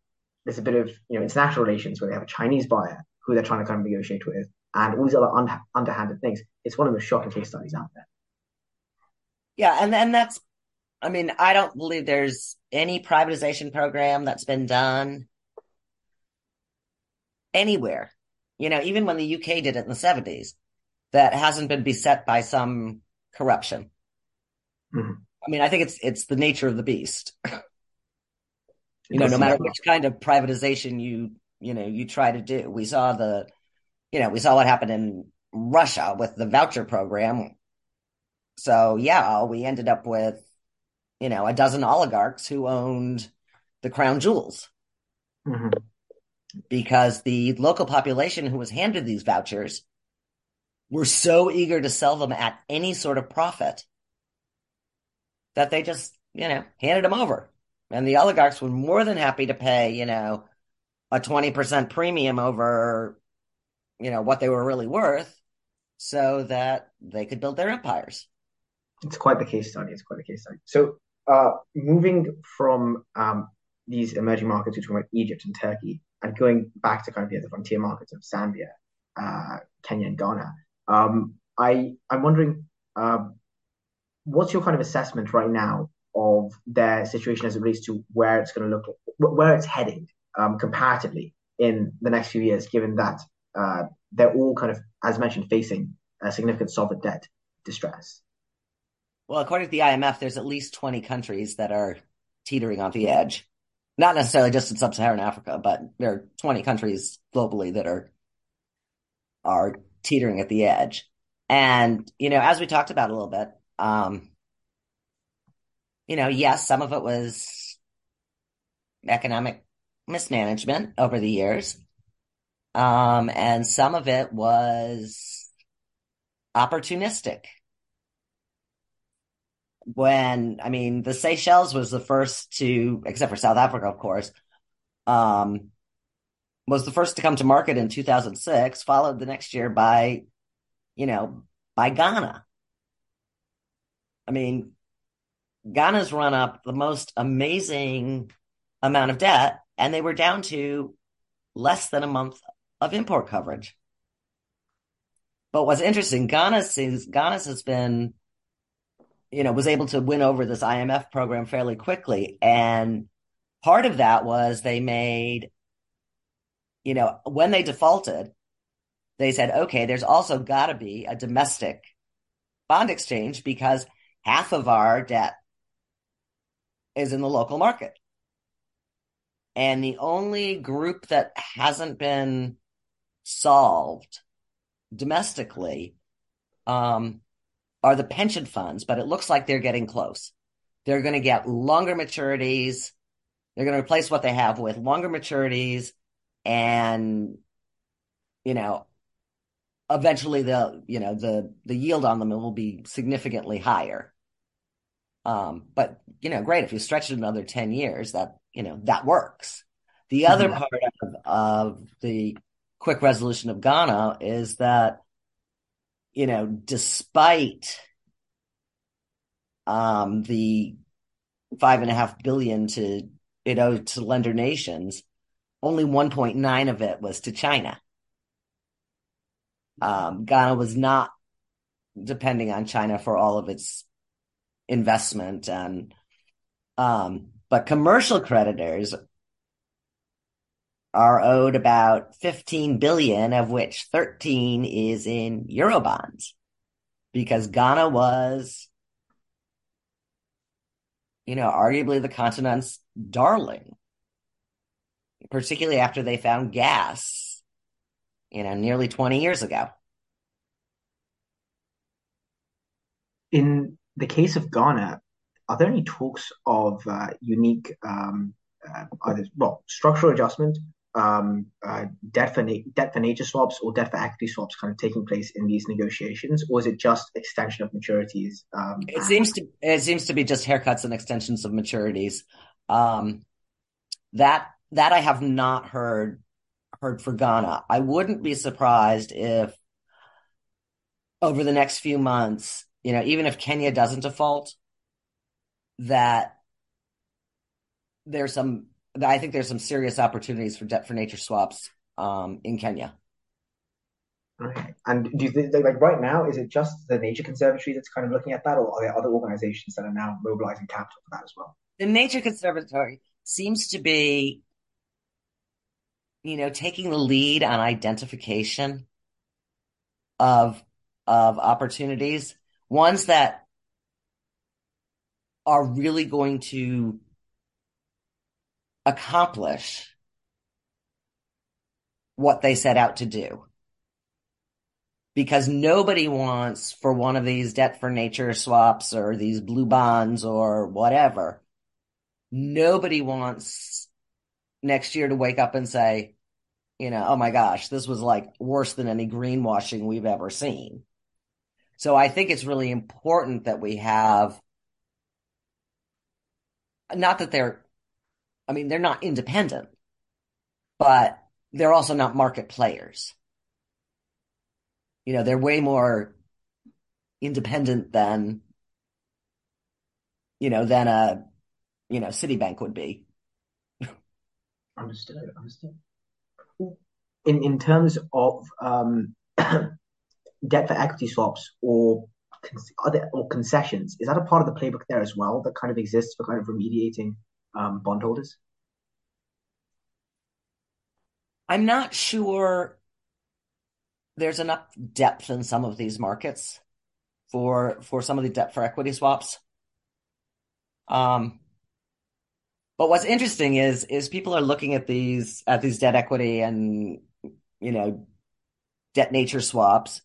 There's a bit of international relations where they have a Chinese buyer who they're trying to kind of negotiate with, and all these other underhanded things. It's one of the shocking case studies out there. Yeah, and that's, I mean, I don't believe there's any privatization program that's been done anywhere. Even when the UK did it in the 70s, that hasn't been beset by some corruption. Mm-hmm. I mean, I think it's the nature of the beast. No matter which kind of privatization you try to do. We saw we saw what happened in Russia with the voucher program. So yeah, we ended up with, a dozen oligarchs who owned the crown jewels. Mm-hmm. Because the local population who was handed these vouchers were so eager to sell them at any sort of profit that they just, handed them over. And the oligarchs were more than happy to pay, a 20% premium over, what they were really worth so that they could build their empires. It's quite the case study. So moving from these emerging markets, we're talking about Egypt and Turkey, and going back to kind of the frontier markets of Zambia, Kenya and Ghana, I'm wondering, what's your kind of assessment right now of their situation as it relates to where it's going to look, where it's heading comparatively in the next few years, given that they're all kind of, as mentioned, facing a significant sovereign debt distress? Well, according to the IMF, there's at least 20 countries that are teetering on the edge. Not necessarily just in sub-Saharan Africa, but there are 20 countries globally that are teetering at the edge. And, as we talked about a little bit, yes, some of it was economic mismanagement over the years. And some of it was opportunistic. The Seychelles was the first to, except for South Africa, of course, was the first to come to market in 2006, followed the next year by Ghana. Ghana's run up the most amazing amount of debt, and they were down to less than a month of import coverage. But what's interesting, Ghana has been you know, was able to win over this IMF program fairly quickly. And part of that was they made, you know, when they defaulted, they said, okay, there's also got to be a domestic bond exchange because half of our debt is in the local market. And the only group that hasn't been solved domestically are the pension funds, but it looks like they're getting close. They're going to get longer maturities. They're going to replace what they have with longer maturities. And, you know, eventually the yield on them will be significantly higher. But, you know, great. If you stretch it another 10 years, that, you know, that works. The other part of the quick resolution of Ghana is that, you know, despite the $5.5 billion it owed to lender nations, only 1.9 of it was to China. Ghana was not depending on China for all of its investment, and but commercial creditors are owed about 15 billion, of which 13 is in Eurobonds, because Ghana was, you know, arguably the continent's darling, particularly after they found gas, you know, nearly 20 years ago. In the case of Ghana, are there any talks of unique, either structural adjustment, debt for nature swaps or debt for equity swaps kind of taking place in these negotiations, or is it just extension of maturities? It seems to be just haircuts and extensions of maturities. That I have not heard for Ghana. I wouldn't be surprised if over the next few months, you know, even if Kenya doesn't default, that I think there's some serious opportunities for debt for nature swaps in Kenya. Okay. And do you think, like right now, is it just the Nature Conservatory that's kind of looking at that, or are there other organizations that are now mobilizing capital for that as well? The Nature Conservatory seems to be, you know, taking the lead on identification of opportunities, ones that are really going to accomplish what they set out to do. Because nobody wants, for one of these debt for nature swaps or these blue bonds or whatever, nobody wants next year to wake up and say, you know, oh my gosh, this was like worse than any greenwashing we've ever seen. So I think it's really important that we have, not that they're, I mean, they're not independent, but they're also not market players. You know, they're way more independent than, you know, than a, you know, Citibank would be. Understood. In terms of debt for equity swaps or concessions, is that a part of the playbook there as well that kind of exists for kind of remediating bondholders? I'm not sure there's enough depth in some of these markets for some of the debt for equity swaps. But what's interesting is people are looking at these debt equity and, you know, debt nature swaps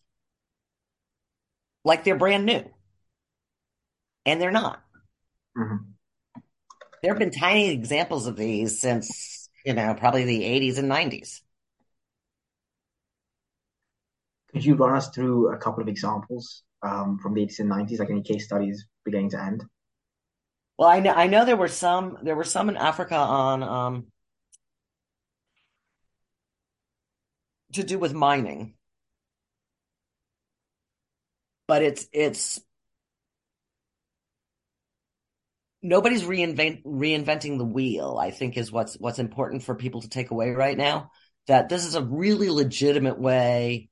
like they're brand new, and they're not. Mm-hmm. There have been tiny examples of these since, you know, probably the 80s and 90s. Could you run us through a couple of examples from the 80s and 90s, like any case studies beginning to end? Well, I know there were some in Africa on to do with mining, but it's. Nobody's reinventing the wheel, I think, is what's important for people to take away right now, that this is a really legitimate way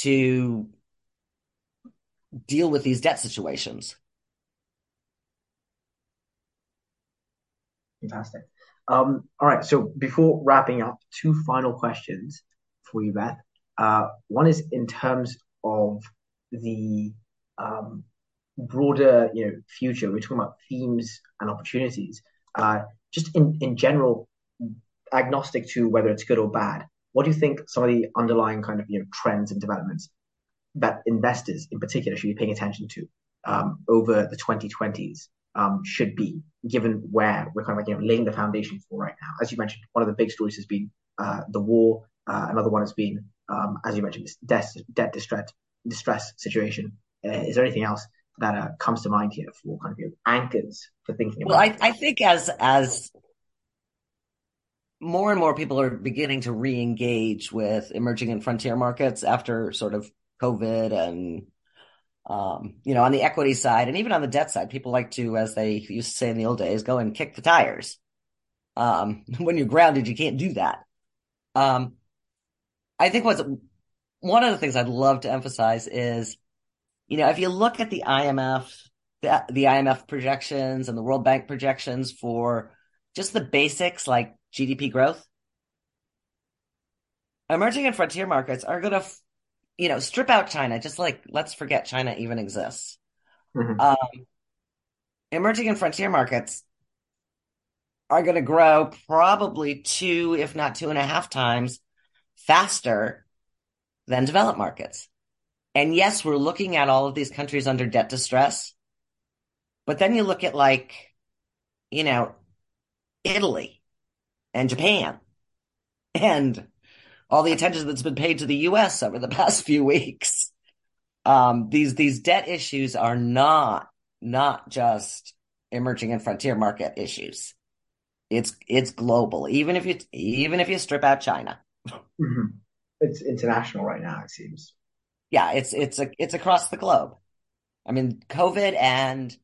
to deal with these debt situations. Fantastic. All right. So before wrapping up, two final questions for you, Beth. One is in terms of the broader, future. We're talking about themes and opportunities. Just in general, agnostic to whether it's good or bad, what do you think some of the underlying kind of trends and developments that investors in particular should be paying attention to over the 2020s should be, given where we're kind of laying the foundation for right now? As you mentioned, one of the big stories has been the war. Another one has been, as you mentioned, this debt distress situation. Is there anything else that comes to mind here for kind of anchors for thinking about? Well, I think as more and more people are beginning to re-engage with emerging and frontier markets after sort of COVID and, on the equity side and even on the debt side, people like to, as they used to say in the old days, go and kick the tires. When you're grounded, you can't do that. I think one of the things I'd love to emphasize is, if you look at the IMF, the IMF projections and the World Bank projections for just the basics like GDP growth, emerging and frontier markets are going to, strip out China, just like let's forget China even exists. Mm-hmm. Emerging and frontier markets are going to grow probably 2, if not 2.5 times faster than developed markets. And yes, we're looking at all of these countries under debt distress, but then you look at Italy and Japan, and all the attention that's been paid to the U.S. over the past few weeks. These debt issues are not just emerging and frontier market issues. It's global. Even if you strip out China, mm-hmm. It's international right now. It seems. Yeah, it's across the globe. I mean, COVID and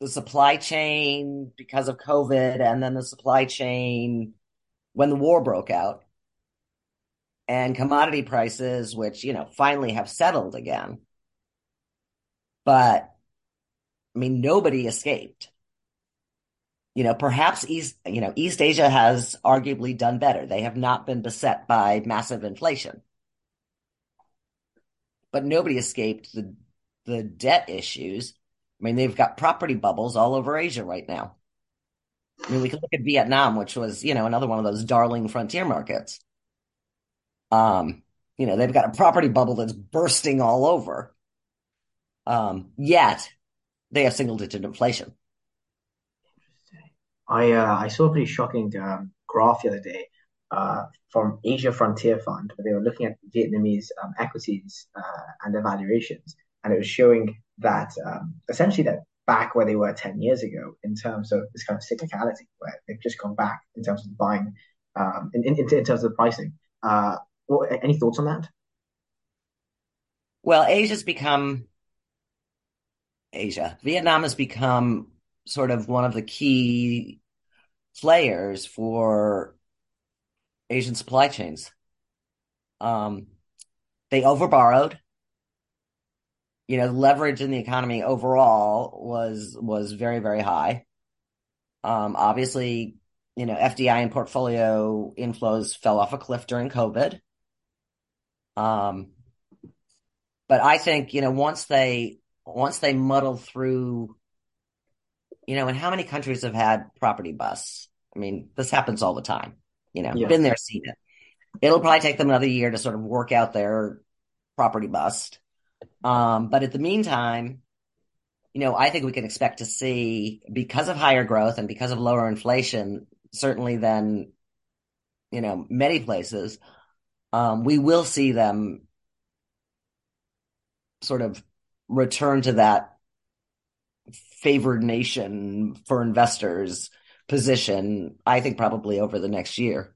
the supply chain because of COVID, and then the supply chain when the war broke out, and commodity prices, which, finally have settled again. But, nobody escaped. Perhaps East Asia has arguably done better. They have not been beset by massive inflation. But nobody escaped the debt issues. They've got property bubbles all over Asia right now. We can look at Vietnam, which was, another one of those darling frontier markets. They've got a property bubble that's bursting all over. Yet they have single-digit inflation. I saw a pretty shocking graph the other day from Asia Frontier Fund, where they were looking at Vietnamese equities and their valuations, and it was showing that essentially that back where they were 10 years ago in terms of this kind of cyclicality, where they've just gone back in terms of buying, in terms of the pricing. Any thoughts on that? Well, Vietnam has become sort of one of the key players for Asian supply chains. They overborrowed. Leverage in the economy overall was very, very high. Obviously, FDI and portfolio inflows fell off a cliff during COVID. But I think, once they muddle through, and how many countries have had property busts? This happens all the time, yeah. Been there, seen it. It'll probably take them another year to sort of work out their property bust. But in the meantime, I think we can expect to see, because of higher growth and because of lower inflation, certainly than, many places, we will see them sort of return to that favored nation for investors position, I think probably over the next year.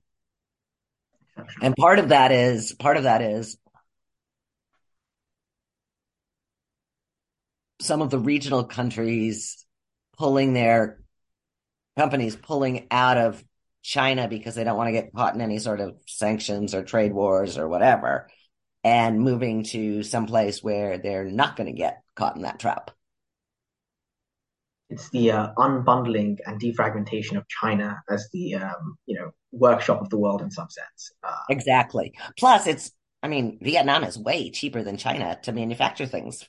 And part of that is some of the regional countries pulling out of China because they don't want to get caught in any sort of sanctions or trade wars or whatever, and moving to someplace where they're not going to get caught in that trap. It's the unbundling and defragmentation of China as the workshop of the world in some sense. Exactly. Plus, Vietnam is way cheaper than China to manufacture things.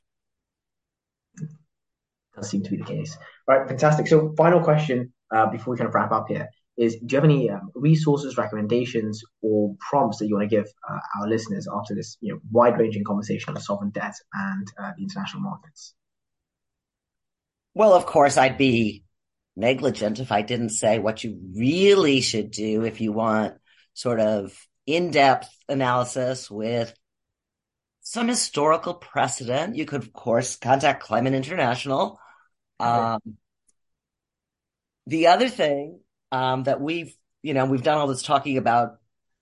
Does seem to be the case. All right, fantastic. So, final question before we kind of wrap up here is: do you have any resources, recommendations, or prompts that you want to give our listeners after this wide-ranging conversation on sovereign debt and the international markets? Well, of course, I'd be negligent if I didn't say what you really should do if you want sort of in-depth analysis with some historical precedent. You could, of course, contact Kleiman International. The other thing that we've done all this talking about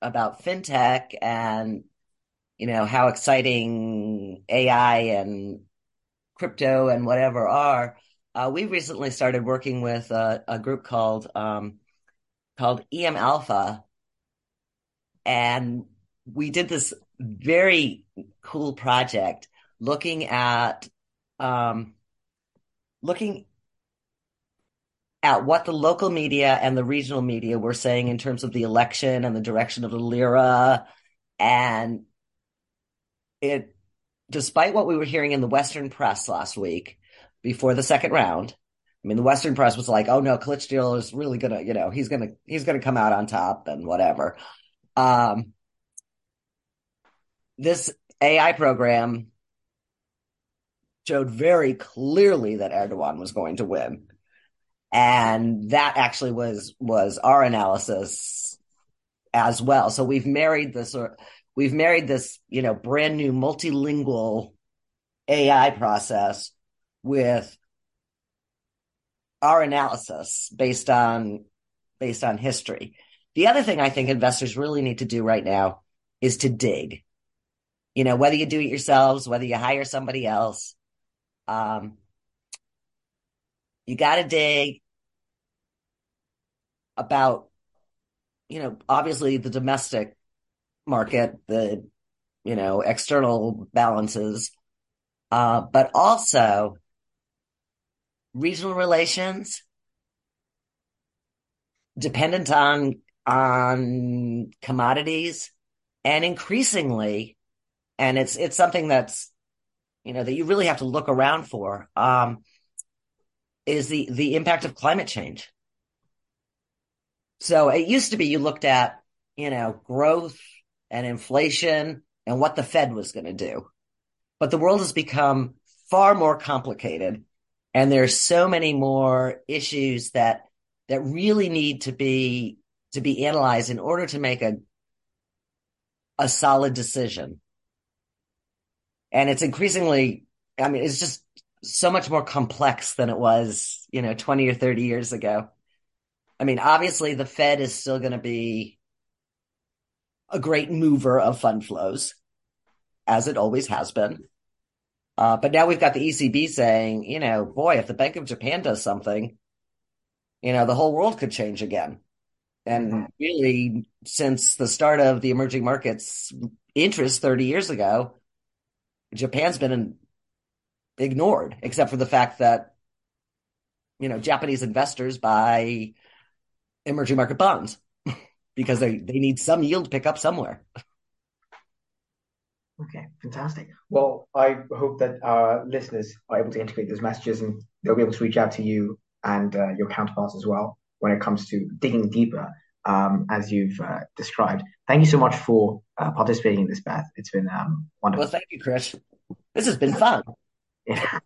fintech and, how exciting AI and crypto and whatever are. We recently started working with a group called EM Alpha, and we did this very cool project looking at what the local media and the regional media were saying in terms of the election and the direction of the lira, and it, despite what we were hearing in the Western press last week. Before the second round, the Western press was like, "Oh no, Kılıçdaroğlu is really gonna, he's gonna come out on top and whatever." This AI program showed very clearly that Erdogan was going to win, and that actually was our analysis as well. So we've married this, brand new multilingual AI process with our analysis based on history. The other thing I think investors really need to do right now is to dig. Whether you do it yourselves, whether you hire somebody else, you got to dig about, obviously the domestic market, the, external balances, but also regional relations, dependent on commodities, and increasingly, and it's something that's that you really have to look around for, is the impact of climate change. So it used to be you looked at growth and inflation and what the Fed was going to do, but the world has become far more complicated. And there's so many more issues that really need to be analyzed in order to make a solid decision. And it's increasingly, it's just so much more complex than it was, 20 or 30 years ago. Obviously the Fed is still going to be a great mover of fund flows, as it always has been. But now we've got the ECB saying, boy, if the Bank of Japan does something, the whole world could change again. And really, since the start of the emerging markets interest 30 years ago, Japan's been ignored, except for the fact that, Japanese investors buy emerging market bonds because they need some yield pickup somewhere. Okay, fantastic. Well, I hope that our listeners are able to integrate those messages and they'll be able to reach out to you and your counterparts as well when it comes to digging deeper, as you've described. Thank you so much for participating in this, Beth. It's been wonderful. Well, thank you, Krish. This has been fun. Yeah.